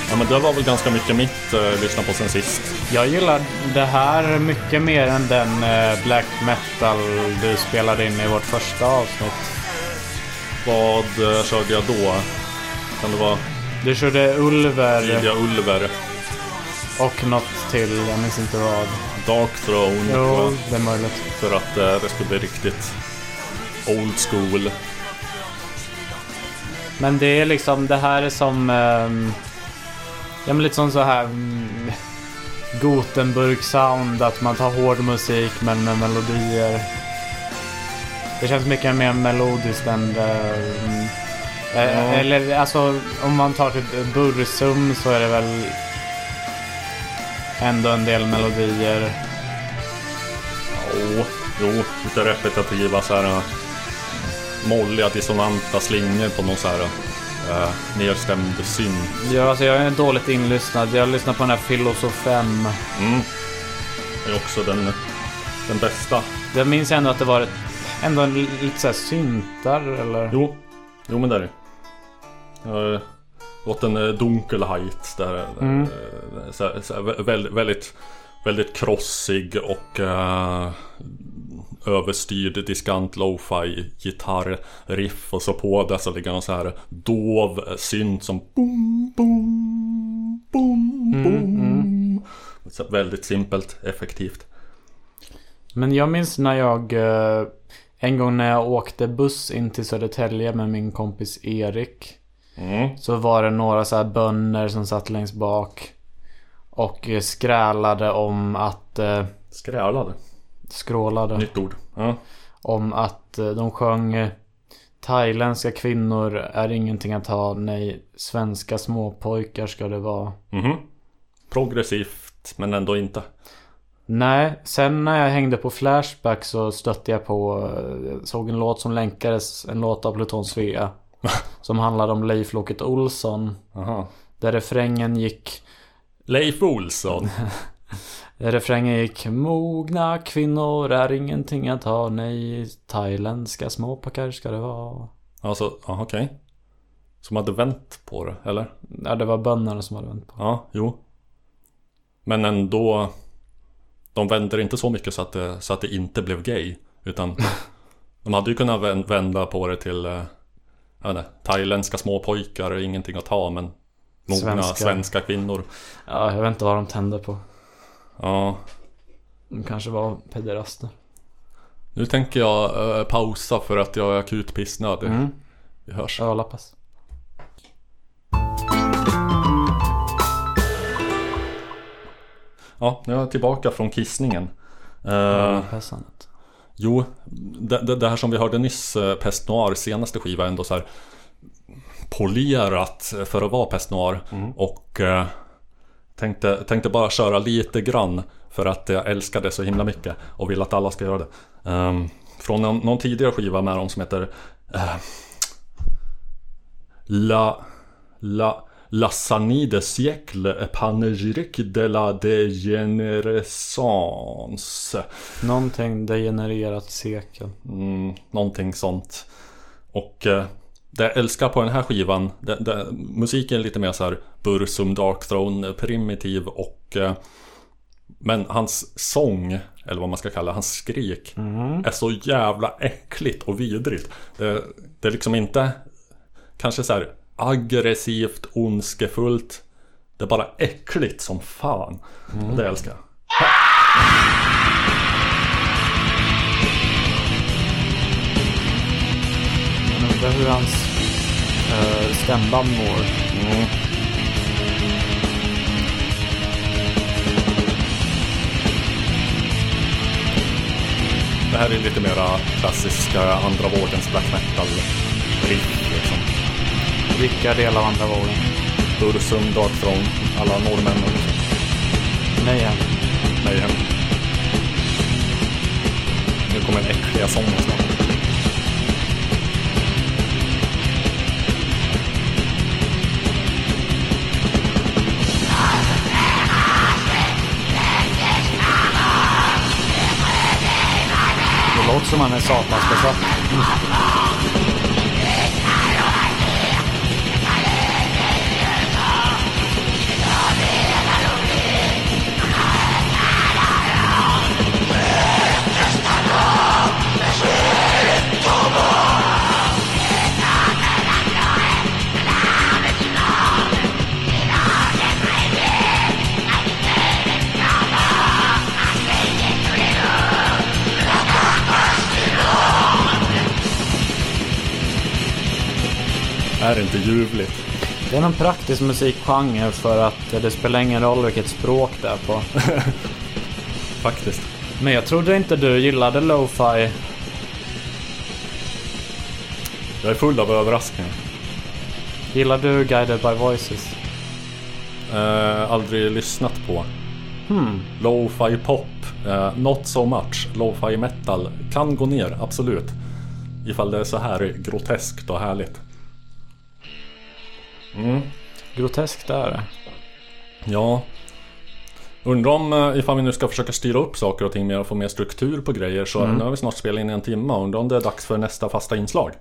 Ja, men det var väl ganska mycket mitt lyssna på sen sist. Jag gillar det här mycket mer än den black metal du spelade in i vårt första avsnitt. Vad körde jag då? Kan det vara? Du körde Ulver. Och något till, jag minns inte vad. Dark Throne. Jo, det är möjligt. För att det skulle bli riktigt old school. Men det är liksom, det här är som ja, men lite som så här Gothenburg sound, att man tar hård musik men med melodier. Det känns mycket mer melodiskt än eller alltså om man tar typ Bursum så är det väl ändå en del melodier. Jo, lite repetitiva så här molliga dissonanta slingor på någon så här nedstämd syn. Ja, alltså jag är dåligt inlyssnad. Jag lyssnar på den här Filosofen. Det är också den bästa. Jag minns ändå att det var ändå en lite så här syntar eller. Jo, men där är det. Åt en Dunkelheit där, så här, väldigt, väldigt krossig och överstyrd diskant lo-fi gitarrriff och så på det så ligger någon så här dov synt som boom, boom, boom, boom. Så väldigt simpelt, effektivt. Men jag minns när jag en gång när jag åkte buss in till Södertälje med min kompis Erik. Så var det några så här bönder som satt längst bak och skrälade om att skrålade. Nytt ord. Ja. Om att de sjöng thailändska kvinnor är ingenting att ha, nej, svenska småpojkar ska det vara. Progressivt men ändå inte. Nej, sen när jag hängde på Flashback så stötte jag på, såg en låt som länkades, en låt av Pluton Svea som handlade om Leif-Loket Olsson. Aha. Där refrängen gick Leif Olsson. Där refrängen gick mogna kvinnor är ingenting att ha, nej, thailändska småpojkar ska det vara. Alltså, ja, okej. Som hade vänt på det, eller? Ja, det var bönderna som hade vänt på det. Ja, jo. Men ändå, de vänder inte så mycket så att det inte blev gay, utan de hade ju kunnat vända på det till jag vet inte, thailändska småpojkar är ingenting att ta, men mogna svenska kvinnor. Ja, jag vet inte vad de tände på. Ja. De kanske var pederaster. Nu tänker jag pausa för att jag är akut pissnödig. Mm. Vi hörs. Ja, lappas. Ja, nu är jag tillbaka från kissningen. Jo, det här som vi hörde nyss, Peste Noire, senaste skiva, ändå så här polerat för att vara Peste Noire. Mm. Och tänkte bara köra lite grann för att jag älskar det så himla mycket och vill att alla ska göra det. Från någon tidigare skiva med dem som heter La Sanie de siècle, Panegyrique de la dégénérescence. Någonting degenererat sekel. Någonting sånt. Och det jag älskar på den här skivan, musiken är lite mer så här Bursum, Dark Throne, primitiv, och men hans sång, eller vad man ska kalla hans skrik, är så jävla äckligt och vidrigt. Det är liksom inte kanske så här aggressivt, ondskefullt. Det är bara äckligt som fan. Det älskar jag. Jag undrar hur hans stämband mår. Det här är lite mera klassiska andra vågens black metal riff liksom. Vilka delar av andra vågen? Bursum, Dark Throne, alla norrmän. Nej, hem. Nu kommer en äckliga sång snart. Det låter som han är satans besatt. Är inte ljuvligt. Det är någon praktisk musikgenre för att det spelar ingen roll vilket språk det är på. Faktiskt. Men jag trodde inte du gillade lo-fi. Jag är full av överraskningar. Gillar du Guided by Voices? Aldrig lyssnat på. Lo-fi pop, not so much. Lo-fi metal kan gå ner, absolut. Ifall det är så här groteskt och härligt. Groteskt är det. Ja. Undrar om ifall vi nu ska försöka styra upp saker och ting mer och få mer struktur på grejer. Så nu har vi snart spelat in en timme. Undrar om det är dags för nästa fasta inslag.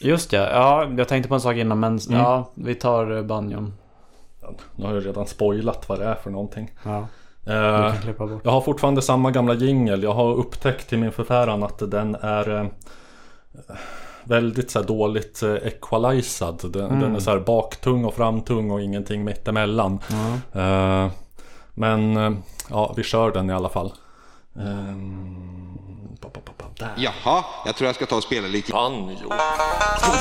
Just det, ja, jag tänkte på en sak innan. Men ja, vi tar banjon. Nu har jag redan spoilat vad det är för någonting. Ja. Jag har fortfarande samma gamla jingle. Jag har upptäckt till min förfäran att den är väldigt så här dåligt equalized. Den är så här baktung och framtung och ingenting mittemellan. Men ja, vi kör den i alla fall. Jaha, jag tror jag ska ta och spela lite banjo. Robert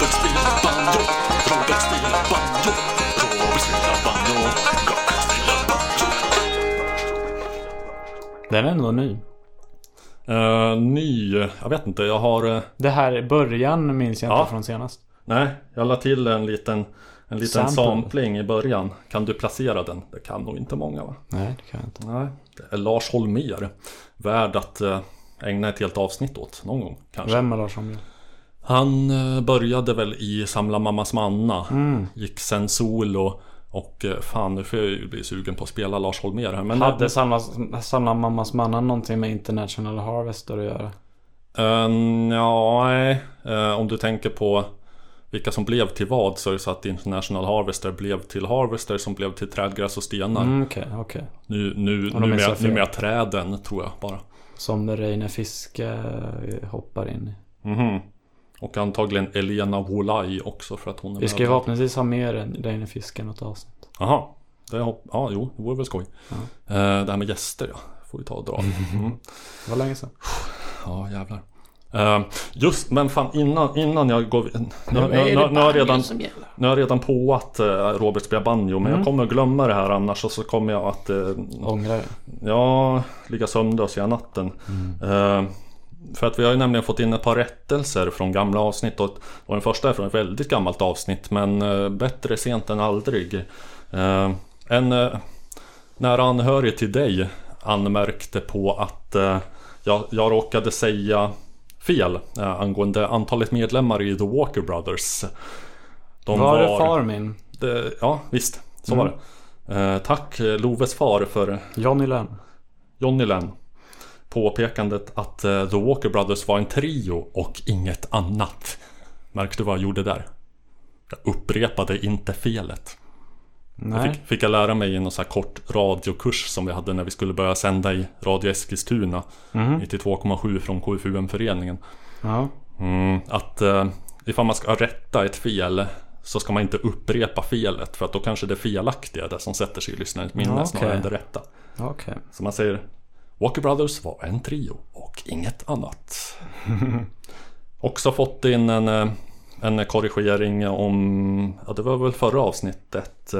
spelar banjo. Robert spelar banjo. Robert spelar banjo. Robert spelar banjo. Den är ändå ny. Ny, jag vet inte, jag har det här i början minns jag inte från senast. Nej, jag la till en liten sampling i början. Kan du placera den? Det kan nog inte många, va? Nej, det kan jag inte. Nej. Det är Lars Holmer, värd att ägna ett helt avsnitt åt någon gång kanske. Vem är Lars Holmer? Han började väl i Samla mammas manna, gick sen solo. Och fan, nu får jag ju bli sugen på att spela Lars Holmer här. Men hade samla mammas manna någonting med International Harvester att göra? Om du tänker på vilka som blev till vad, så är det så att International Harvester blev till Harvester som blev till trädgräs och stenar. Okej. Nu med träden, tror jag bara. Som Reine Fiske hoppar in i. Och antagligen Elena Wolaj också för att hon är. Vi ska ju hoppningsvis ha med den i fisken åt avsnitt. Jaha, ja jo, det vore väl skoj. Ja. Det här med gäster, ja. Får vi ta och dra. Mm. Det var länge sedan. Ja, jävlar. Just, men fan innan jag går. Nu är jag redan på att Robert spelar banjo. Men jag kommer att glömma det här. Annars så kommer jag att ångra det. Ja, ligga sömnlös i natten. För att vi har ju nämligen fått in ett par rättelser från gamla avsnitt. Och den första är från ett väldigt gammalt avsnitt. Men bättre sent än aldrig. En nära anhörig till dig anmärkte på att jag råkade säga fel angående antalet medlemmar i The Walker Brothers. De var det far min? Ja, visst. Så var det. Tack Loves far för Johnny Lenn. Påpekandet att The Walker Brothers var en trio och inget annat. Märkte du vad jag gjorde där? Jag upprepade inte felet. Nej. Fick jag lära mig i någon så här kort radiokurs som vi hade när vi skulle börja sända i Radio Eskilstuna 92,7 från KFUM-föreningen. Att ifall man ska rätta ett fel så ska man inte upprepa felet, för att då kanske det felaktiga är det som sätter sig i lyssnarens minne snarare än det rätta. Så man säger Walker Brothers var en trio och inget annat. Också fått in en korrigering om, ja det var väl förra avsnittet,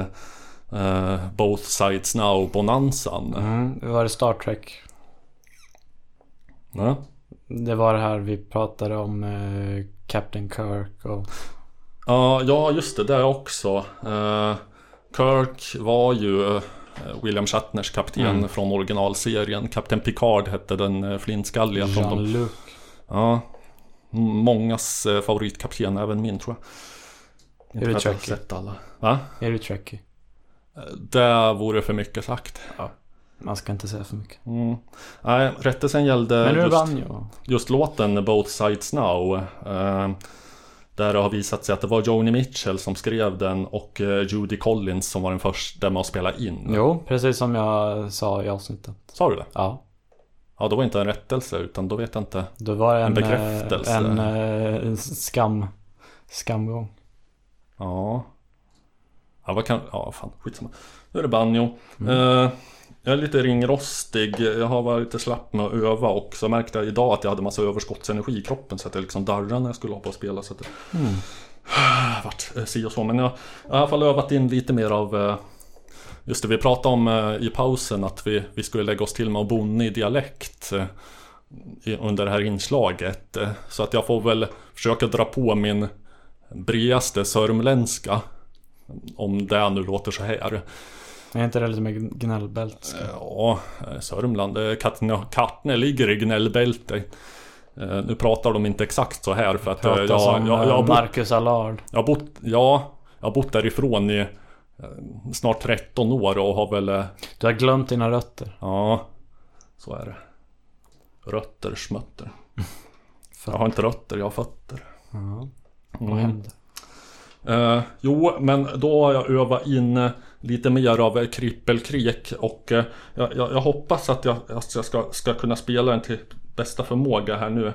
Both Sides Now Bonanzan. Var det Star Trek? Nej. Det var det här vi pratade om, Captain Kirk och... ja just det, där också. Kirk var ju William Shatners kapten från originalserien. Kapten Picard hette den flintskalliga. Jean-Luc. Ja. Mångas favoritkapten, även min tror jag. Är det Trekkie? Va? Är det Trekkie? Det vore för mycket sagt. Ja. Man ska inte säga för mycket. Nej, rättelsen gällde just låten Both Sides Now. Där det har visat sig att det var Joni Mitchell som skrev den och Judy Collins som var den första med att spela in. Jo, precis som jag sa i avsnittet. Sa du det? Ja. Ja, då var inte en rättelse utan då vet jag inte. Det var en bekräftelse. En skamgång. Ja. Ja, vad kan... Ja, fan, skitsamma. Nu är det banjo. Jag är lite ringrostig. Jag har varit lite slapp med att öva också. Jag märkte idag att jag hade massa överskottsenergi i kroppen så att jag liksom darrade när jag skulle ha på att spela. Så att det... vart si och så. Men jag har i alla fall övat in lite mer av... Just det, vi pratade om i pausen att vi skulle lägga oss till med att bonna i dialekt under det här inslaget. Så att jag får väl försöka dra på min bredaste sörmländska, om det nu låter så här. Är inte det lite mer gnällbält? Ja, Sörmland. Kattne ligger i gnällbältet. Nu pratar de inte exakt så här för att jag Marcus Allard. Jag har bott därifrån i snart 13 år och har väl... Du har glömt dina rötter. Ja, så är det. Rötter, smötter. Jag har inte rötter, jag har fötter. Vad händer? Jo, men då har jag övat in lite mer av krippelkrik och jag hoppas att jag ska kunna spela den till bästa förmåga här nu.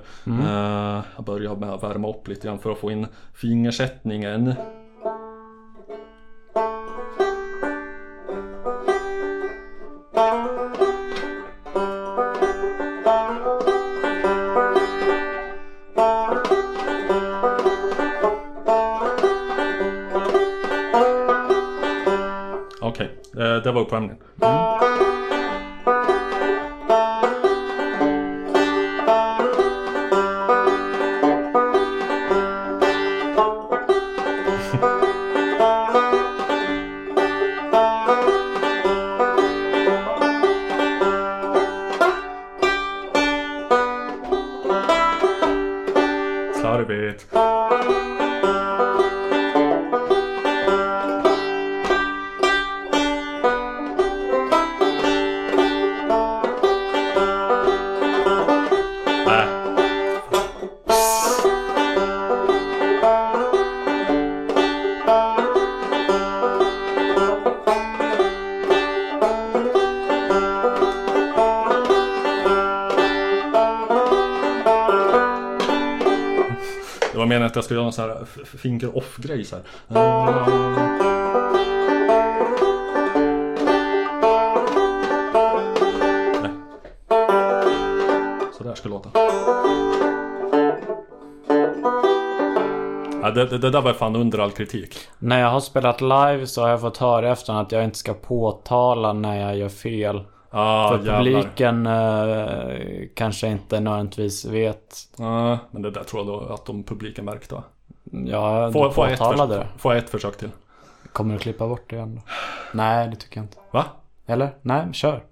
Jag börjar med att värma upp lite grann för att få in fingersättningen. Det var uppvärmningen. Slarvigt. var meningen att jag skulle göra en så här finger off grej så här. Nej. Så där ska låta. Ja, det där var fan under all kritik. När jag har spelat live så har jag fått höra efter att jag inte ska påtala när jag gör fel. För publiken kanske inte nödvändigtvis vet. Men det där tror jag då att de publiken märkte. Ja, får jag ett försök till? Kommer du klippa bort det igen då? Nej, det tycker jag inte. Va? Eller? Nej, kör.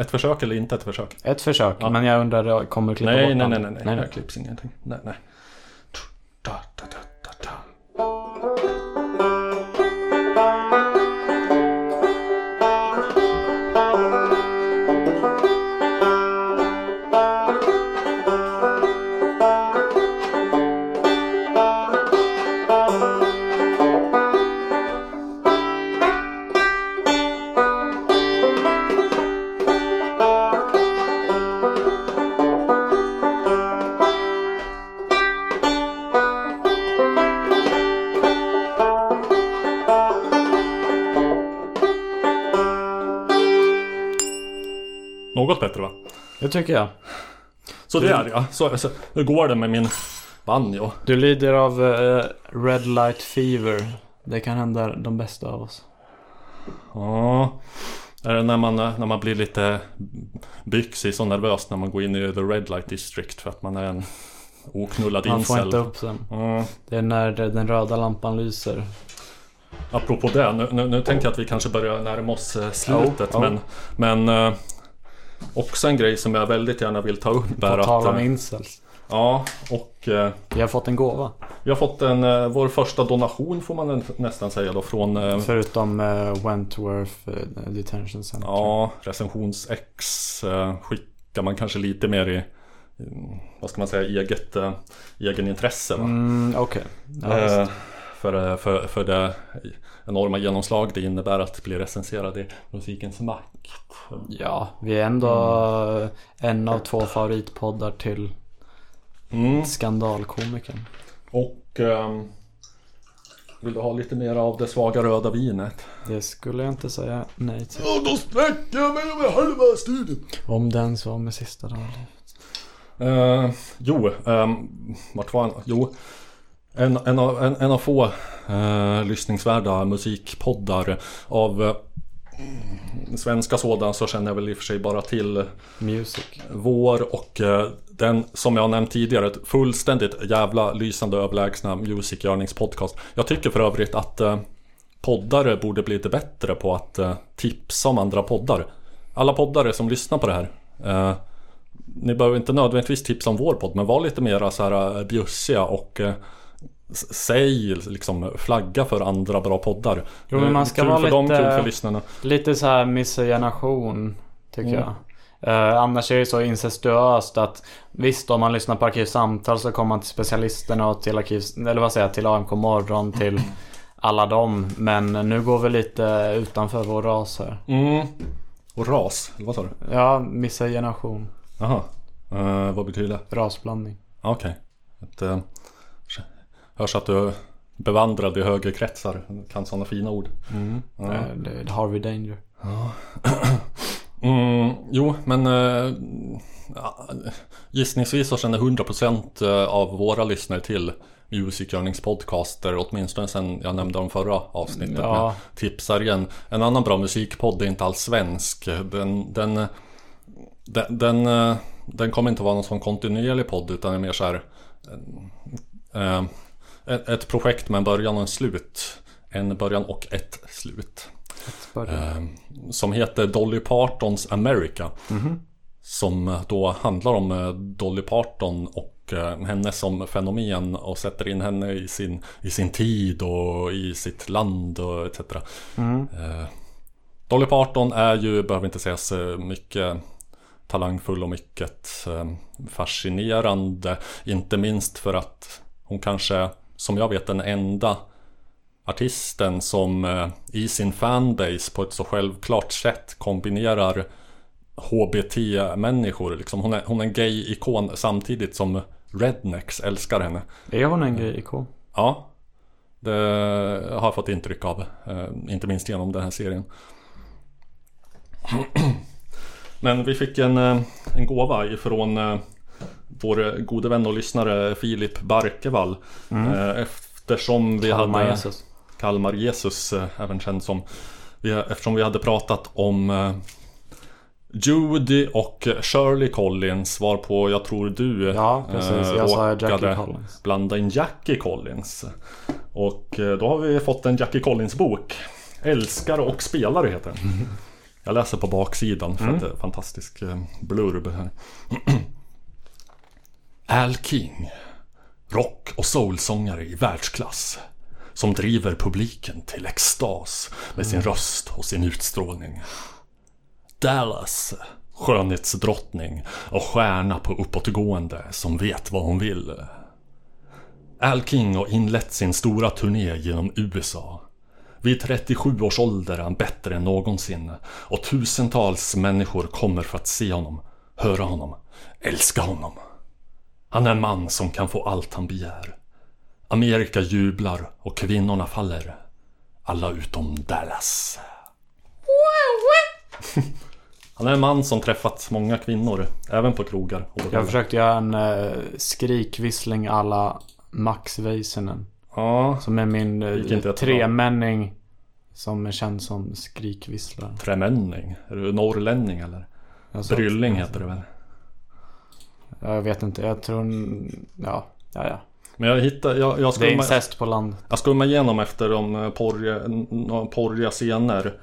Ett försök eller inte ett försök? Ett försök, ja. Men jag undrar, kommer du klippa bort det? Nej, jag klipps ingenting. Nej. Något bättre, va? Det tycker jag. Så det är jag. Så nu går det med min banjo. Du lider av red light fever. Det kan hända de bästa av oss. Ja. Är det när man blir lite byxig så nervös när man går in i the red light district för att man är en oknullad incel. Man får inte upp sen. Mm. Det är när den röda lampan lyser. Apropå det, nu tänkte jag att vi kanske börjar närma oss slutet. Men också en grej som jag väldigt gärna vill ta upp är att tala om incels. Ja, och jag har fått en gåva. Vi har fått vår första donation får man nästan säga då från förutom Wentworth Detention Center. Ja, recensions X skickar man kanske lite mer i vad ska man säga egen intresse, va. Okej. Ja, för det enorma genomslag det innebär att bli recenserad i musikens makt. Ja, vi är ändå en av två favoritpoddar till skandalkomikern. Och vill du ha lite mer av det svaga röda vinet? Det skulle jag inte säga nej till. Ja, då sträcker jag mig över halva studion. Om den så med sista dagen. Vart var han? Jo. En av få lyssningsvärda musikpoddar av svenska sådan så känner jag väl i och för sig bara till Music. Vår och den som jag nämnt tidigare fullständigt jävla lysande överlägsna musikgörningspodcast. Jag tycker för övrigt att poddare borde bli lite bättre på att tipsa om andra poddar. Alla poddare som lyssnar på det här ni behöver inte nödvändigtvis tipsa om vår podd men var lite mer så här bjussiga och säg liksom flagga för andra bra poddar. Jo, men man ska kul vara för dem, kul för lyssnarna. Lite så här missegeneration tycker jag. Annars är det så incestuöst att visst om man lyssnar på arkivsamtal så kommer man till specialisterna och till till AMK morgon till alla dem, men nu går vi lite utanför vår ras här. Och ras, vad sa du? Ja, missegeneration. Aha. Vad betyder det? Rasblandning. Okej. Hörs att du bevandrad i högre kretsar. Kan sådana fina ord. Det har vi danger. Jo, men gissningsvis så känner 100% av våra lyssnare till musikgörningspodcaster, åtminstone sen jag nämnde om förra avsnittet med tipsar igen. En annan bra musikpodd är inte alls svensk. Den kommer inte vara någon sån kontinuerlig podd utan är mer så här ett projekt med en början och en slut. En början och ett slut. Som heter Dolly Partons America. Som då handlar om Dolly Parton och henne som fenomen och sätter in henne i sin tid och i sitt land och etc. Dolly Parton är ju, behöver inte sägas mycket, talangfull och mycket fascinerande. Inte minst för att hon kanske, som jag vet, den enda artisten som i sin fanbase på ett så självklart sätt kombinerar HBT-människor. Liksom hon är en gay-ikon samtidigt som Rednecks älskar henne. Är hon en grej i K? Ja, det har jag fått intryck av, inte minst genom den här serien. Men vi fick en gåva ifrån vår gode vän och lyssnare Filip Barkevall. Eftersom vi Kalmar Jesus, även känd som, eftersom vi hade pratat om Judy och Shirley Collins, var på jag tror du åkade blanda in Jackie Collins. Och då har vi fått en Jackie Collins bok, Älskare och spelare heter den. Jag läser på baksidan för att det är en fantastisk blurb här. Al King, rock- och soulsångare i världsklass, som driver publiken till extas med sin röst och sin utstrålning. Dallas, skönhetsdrottning och stjärna på uppåtgående som vet vad hon vill. Al King har inlett sin stora turné genom USA. Vid 37 års ålder är han bättre än någonsin och tusentals människor kommer för att se honom, höra honom, älska honom. Han är en man som kan få allt han begär. Amerika jublar och kvinnorna faller. Alla utom Dallas. Han är en man som träffat många kvinnor, även på krogar. Jag försökte göra en skrikvissling à la Max Weissinen. Ja, som är min tremänning som känns som skrikvisslare. Tremänning? Är du norrlänning eller? Brylling heter det väl? Jag vet inte, jag tror... Ja. Men jag det är incest på land. Jag skummar igenom efter de porriga scener.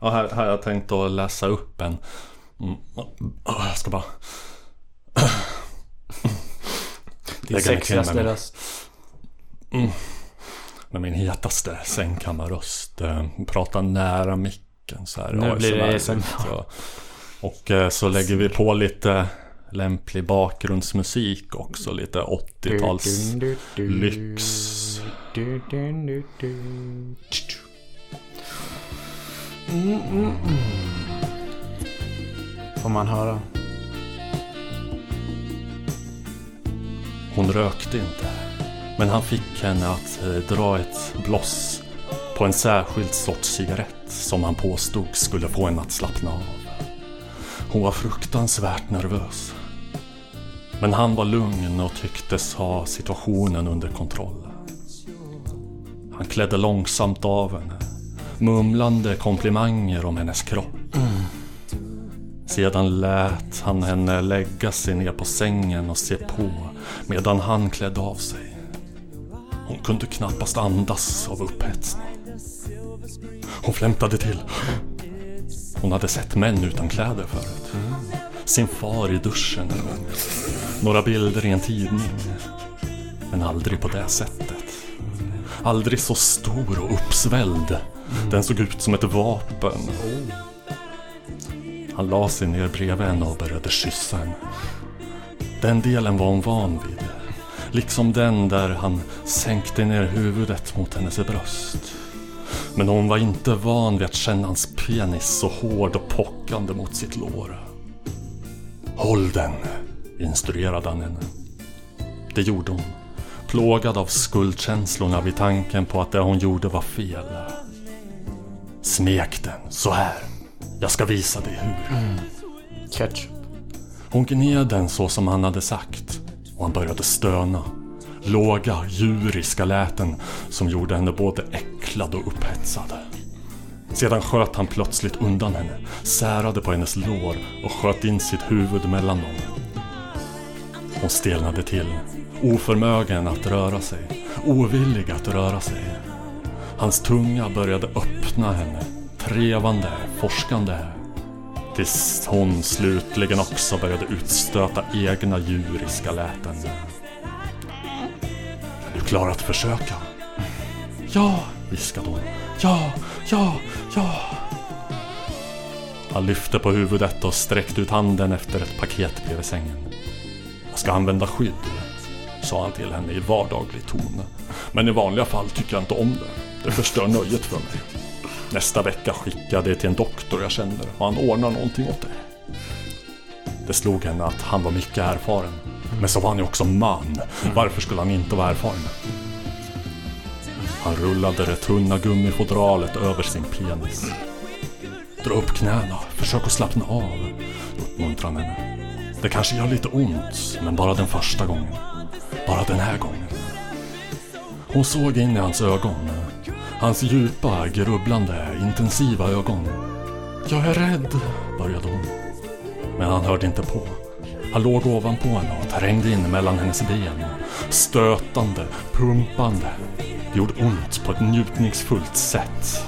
Här har jag tänkt att läsa upp en. Jag ska bara... Det sexigaste röst. Med min hetaste sängkammarröst. Prata nära micken så här. Nu blir det ASMR. Och så lägger vi på lite lämplig bakgrundsmusik också. Lite 80-tals lyx. Får man höra? Hon rökte inte, men han fick henne att dra ett bloss på en särskild sorts cigarett som han påstod skulle få henne att slappna av. Hon var fruktansvärt nervös, men han var lugn och tycktes ha situationen under kontroll. Han klädde långsamt av henne, mumlande komplimanger om hennes kropp. Sedan lät han henne lägga sig ner på sängen och se på medan han klädde av sig. Hon kunde knappast andas av upphetsning. Hon flämtade till. Hon hade sett män utan kläder förut. Sin far i duschen. Några bilder i en tidning. Men aldrig på det sättet. Aldrig så stor och uppsvälld. Den såg ut som ett vapen. Han la sig ner bredvid henne och började kyssa henne. Den delen var hon van vid. Liksom den där han sänkte ner huvudet mot hennes bröst. Men hon var inte van vid att känna hans penis så hård och pockande mot sitt lår. Håll den, instruerade han henne. Det gjorde hon, plågad av skuldkänslorna vid tanken på att det hon gjorde var fel. Smek den, så här. Jag ska visa dig hur. Ketchup. Hon gned den så som han hade sagt. Och han började stöna. Låga, djuriska läten som gjorde henne både äcklad och upphetsad. Sedan sköt han plötsligt undan henne, särade på hennes lår och sköt in sitt huvud mellan dem. Hon stelnade till, oförmögen att röra sig, ovillig att röra sig. Hans tunga började öppna henne, trevande, forskande. Tills hon slutligen också började utstöta egna djuriska läten. Är du klar att försöka? Ja, viskade hon. Ja. Han lyfte på huvudet och sträckte ut handen efter ett paket bredvid sängen. Jag ska använda skydd, sa han till henne i vardaglig ton. Men i vanliga fall tycker jag inte om det. Det förstör nöjet för mig. Nästa vecka skickade jag det till en doktor jag känner och han ordnar någonting åt dig. Det slog henne att han var mycket erfaren. Men så var han ju också man. Varför skulle han inte vara erfaren? Han rullade det tunna gummifodralet över sin penis. Dra upp knäna, försök att slappna av, uppmuntrar han henne. Det kanske gör lite ont, men bara den första gången. Bara den här gången. Hon såg in i hans ögon. Hans djupa, grubblande, intensiva ögon. Jag är rädd, började hon. Men han hörde inte på. Han låg ovanpå henne och trängde in mellan hennes ben. Stötande, pumpande. Det gjorde ont på ett njutningsfullt sätt.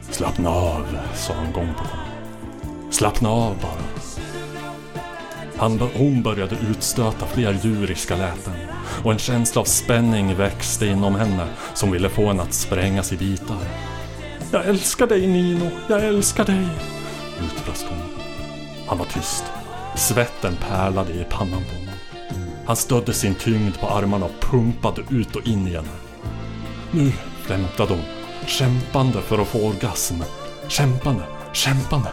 Slappna av, sa han gång på gång. Slappna av bara. Hon började utstöta fler djuriska läten. Och en känsla av spänning växte inom henne som ville få henne att sprängas i bitar. Jag älskar dig, Nino, jag älskar dig, utbrast hon. Han var tyst. Svetten pärlade i pannan på honom. Han stödde sin tyngd på armarna och pumpade ut och in i henne. Nu, flämtade hon, kämpande för att få orgasm. Kämpande, kämpande.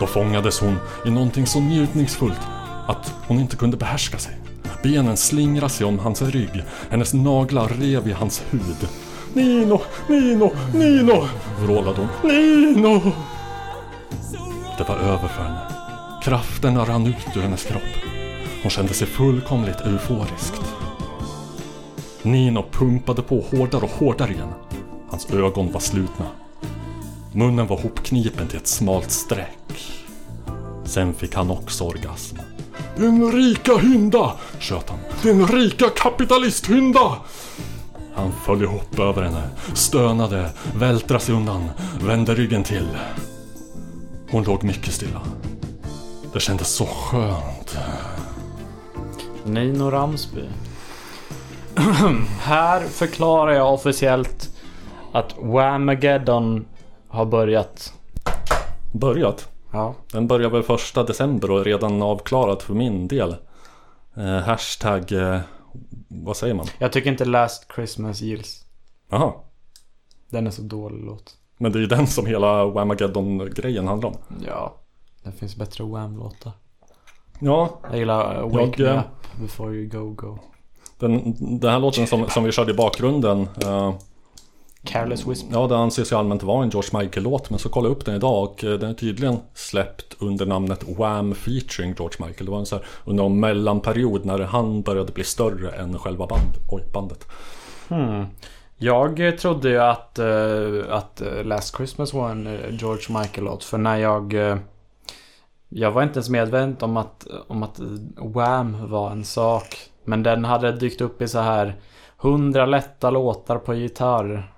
Då fångades hon i någonting så njutningsfullt att hon inte kunde behärska sig. Benen slingrade sig om hans rygg. Hennes naglar rev i hans hud. Nino, Nino, Nino, vrålade hon. Nino! Det var över för henne. Krafterna rann ut ur hennes kropp. Hon kände sig fullkomligt euforiskt. Nino pumpade på hårdare och hårdare igen. Hans ögon var slutna. Munnen var hopknipen till ett smalt streck. Sen fick han också orgasm. Den rika hynda, sköt han. Den rika kapitalisthynda! Han föll ihop över henne, stönade, vältrade sig undan, vände ryggen till. Hon låg mycket stilla. Det kändes så skönt. Nino Ramsby. Här förklarar jag officiellt att Whamageddon har börjat. Börjat? Ja. Den börjar väl 1 december och är redan avklarat för min del. Hashtag... vad säger man? Jag tycker inte Last Christmas gills. Jaha. Den är så dålig låt. Men det är ju den som hela Whamageddon-grejen handlar om. Ja. Det finns bättre Wham-låtar. Ja. Jag gillar Wake Me Up Before You Go Go. Den här låten som vi körde i bakgrunden... Careless Whisper. Ja, det anses ju allmänt vara en George Michael-låt. Men så kolla upp den idag och den är tydligen släppt under namnet Wham! Featuring George Michael. Det var en så här, under en mellanperiod när han började bli större än själva bandet. Jag trodde ju att Last Christmas var en George Michael-låt. För när jag var inte ens medveten om att Wham! Var en sak. Men den hade dykt upp i så här 100 lätta låtar på gitarr.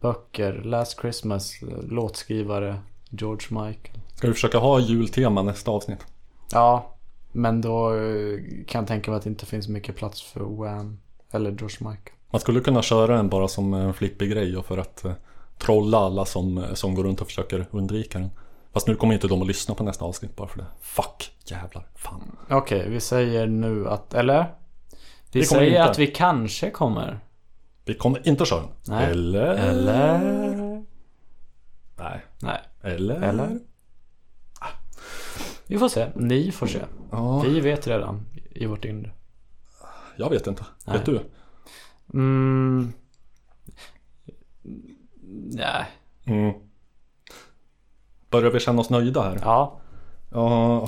Böcker, Last Christmas, låtskrivare George Michael. Ska vi försöka ha jultema nästa avsnitt? Ja, men då kan jag tänka mig att det inte finns mycket plats för Wham eller George Michael. Man skulle kunna köra den bara som en flippig grej och för att trolla alla som går runt och försöker undvika den. Fast nu kommer inte de att lyssna på nästa avsnitt bara för det. Fuck, jävlar, fan. Okej, vi säger nu att, eller? Vi säger inte. Att vi kanske kommer. Vi kommer inte köra. Nej. Eller. Nej. Eller. Ah. Vi får se. Ni får se. Ja. Vi vet redan i vårt inre. Jag vet inte. Nej. Vet du? Nej. Börjar vi känna oss nöjda här? Ja.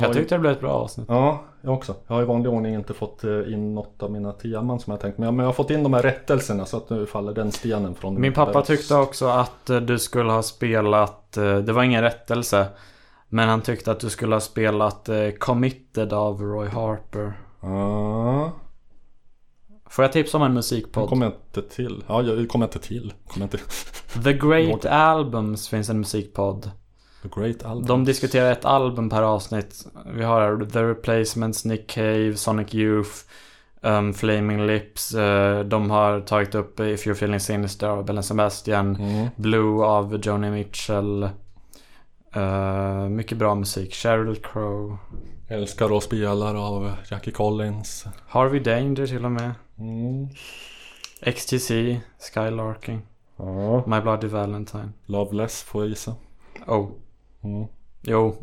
Jag tyckte det blev ett bra avsnitt. Ja, jag också. Jag har i vanlig ordning inte fått in något av mina teman som jag tänkt. Men jag har fått in de här rättelserna så att nu faller den stenen från min pappa. Tyckte också att du skulle ha spelat, det var ingen rättelse, men han tyckte att du skulle ha spelat Committed av Roy Harper. Får jag tipsa om en musikpodd? Jag kommer inte till. Ja, jag kommer inte till. The Great Albums finns en musikpodd. De diskuterar ett album per avsnitt. Vi har The Replacements, Nick Cave, Sonic Youth, Flaming Lips. De har tagit upp If You're Feeling Sinister av Belle and Sebastian, Blue av Joni Mitchell. Mycket bra musik. Sheryl Crow. Älskar och spelar av Jackie Collins. Harvey Danger till och med. XTC, Skylarking, My Bloody Valentine. Loveless får jag gissa. Jo,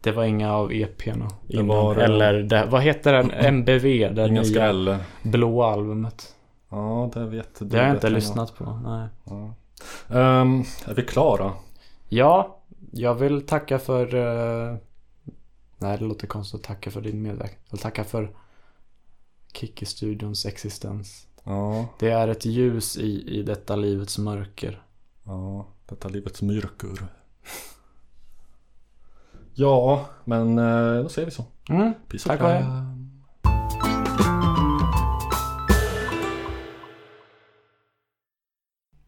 det var inga av EP:na innan. Eller det, vad heter den? MBV, den nya blå albumet. Ja, det vet du. Det har jag inte lyssnat på, nej. Ja. Är vi klara? Ja, jag vill tacka för... nej, det låter konstigt att tacka för din medverkan. Jag vill tacka för Kicki-studions existens. Ja. Det är ett ljus i detta livets mörker. Ja, detta livets mörker. Ja, men då säger vi så. Mm. Tack och hej.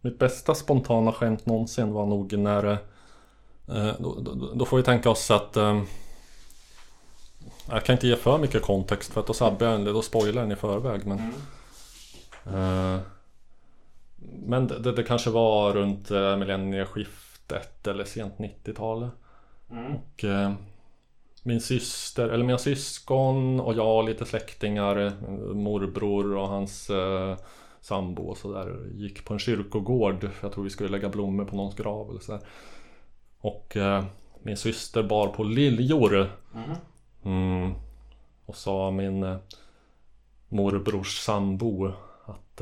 Mitt bästa spontana skämt någonsin var nog när då får vi tänka oss att jag kan inte ge för mycket kontext för att då sabbar jag eller då spoilar jag i förväg, men det kanske var runt millennieskiftet eller sent 90-talet. Mm. Och min syster eller mina syskon och jag, lite släktingar, morbror och hans sambo och sådär, gick på en kyrkogård. Jag tror vi skulle lägga blommor på någons grav eller sådär. Och min syster bar på liljor. Och sa min morbrors sambo att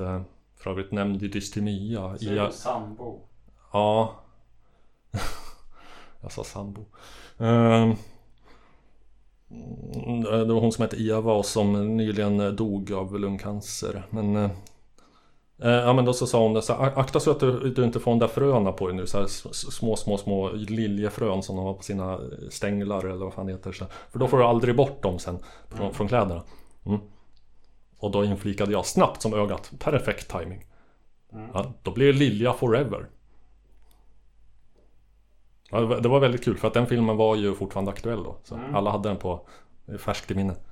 för övrigt nämnde dystemia. Så är det sambo? Ja. Jag sa sambo. Det var hon som hette Eva och som nyligen dog av lungcancer. Men ja, men då så sa hon det, så akta så att du inte får de där fröna på dig nu, så här, små liljefrön som de har på sina stänglar eller vad fan det heter, så här, för då får du aldrig bort dem sen från kläderna. Och då inflikade jag snabbt som ögat, perfekt timing. Ja, då blir lilja forever. Ja, det var väldigt kul för att den filmen var ju fortfarande aktuell då, så alla hade den på färskt i minnet.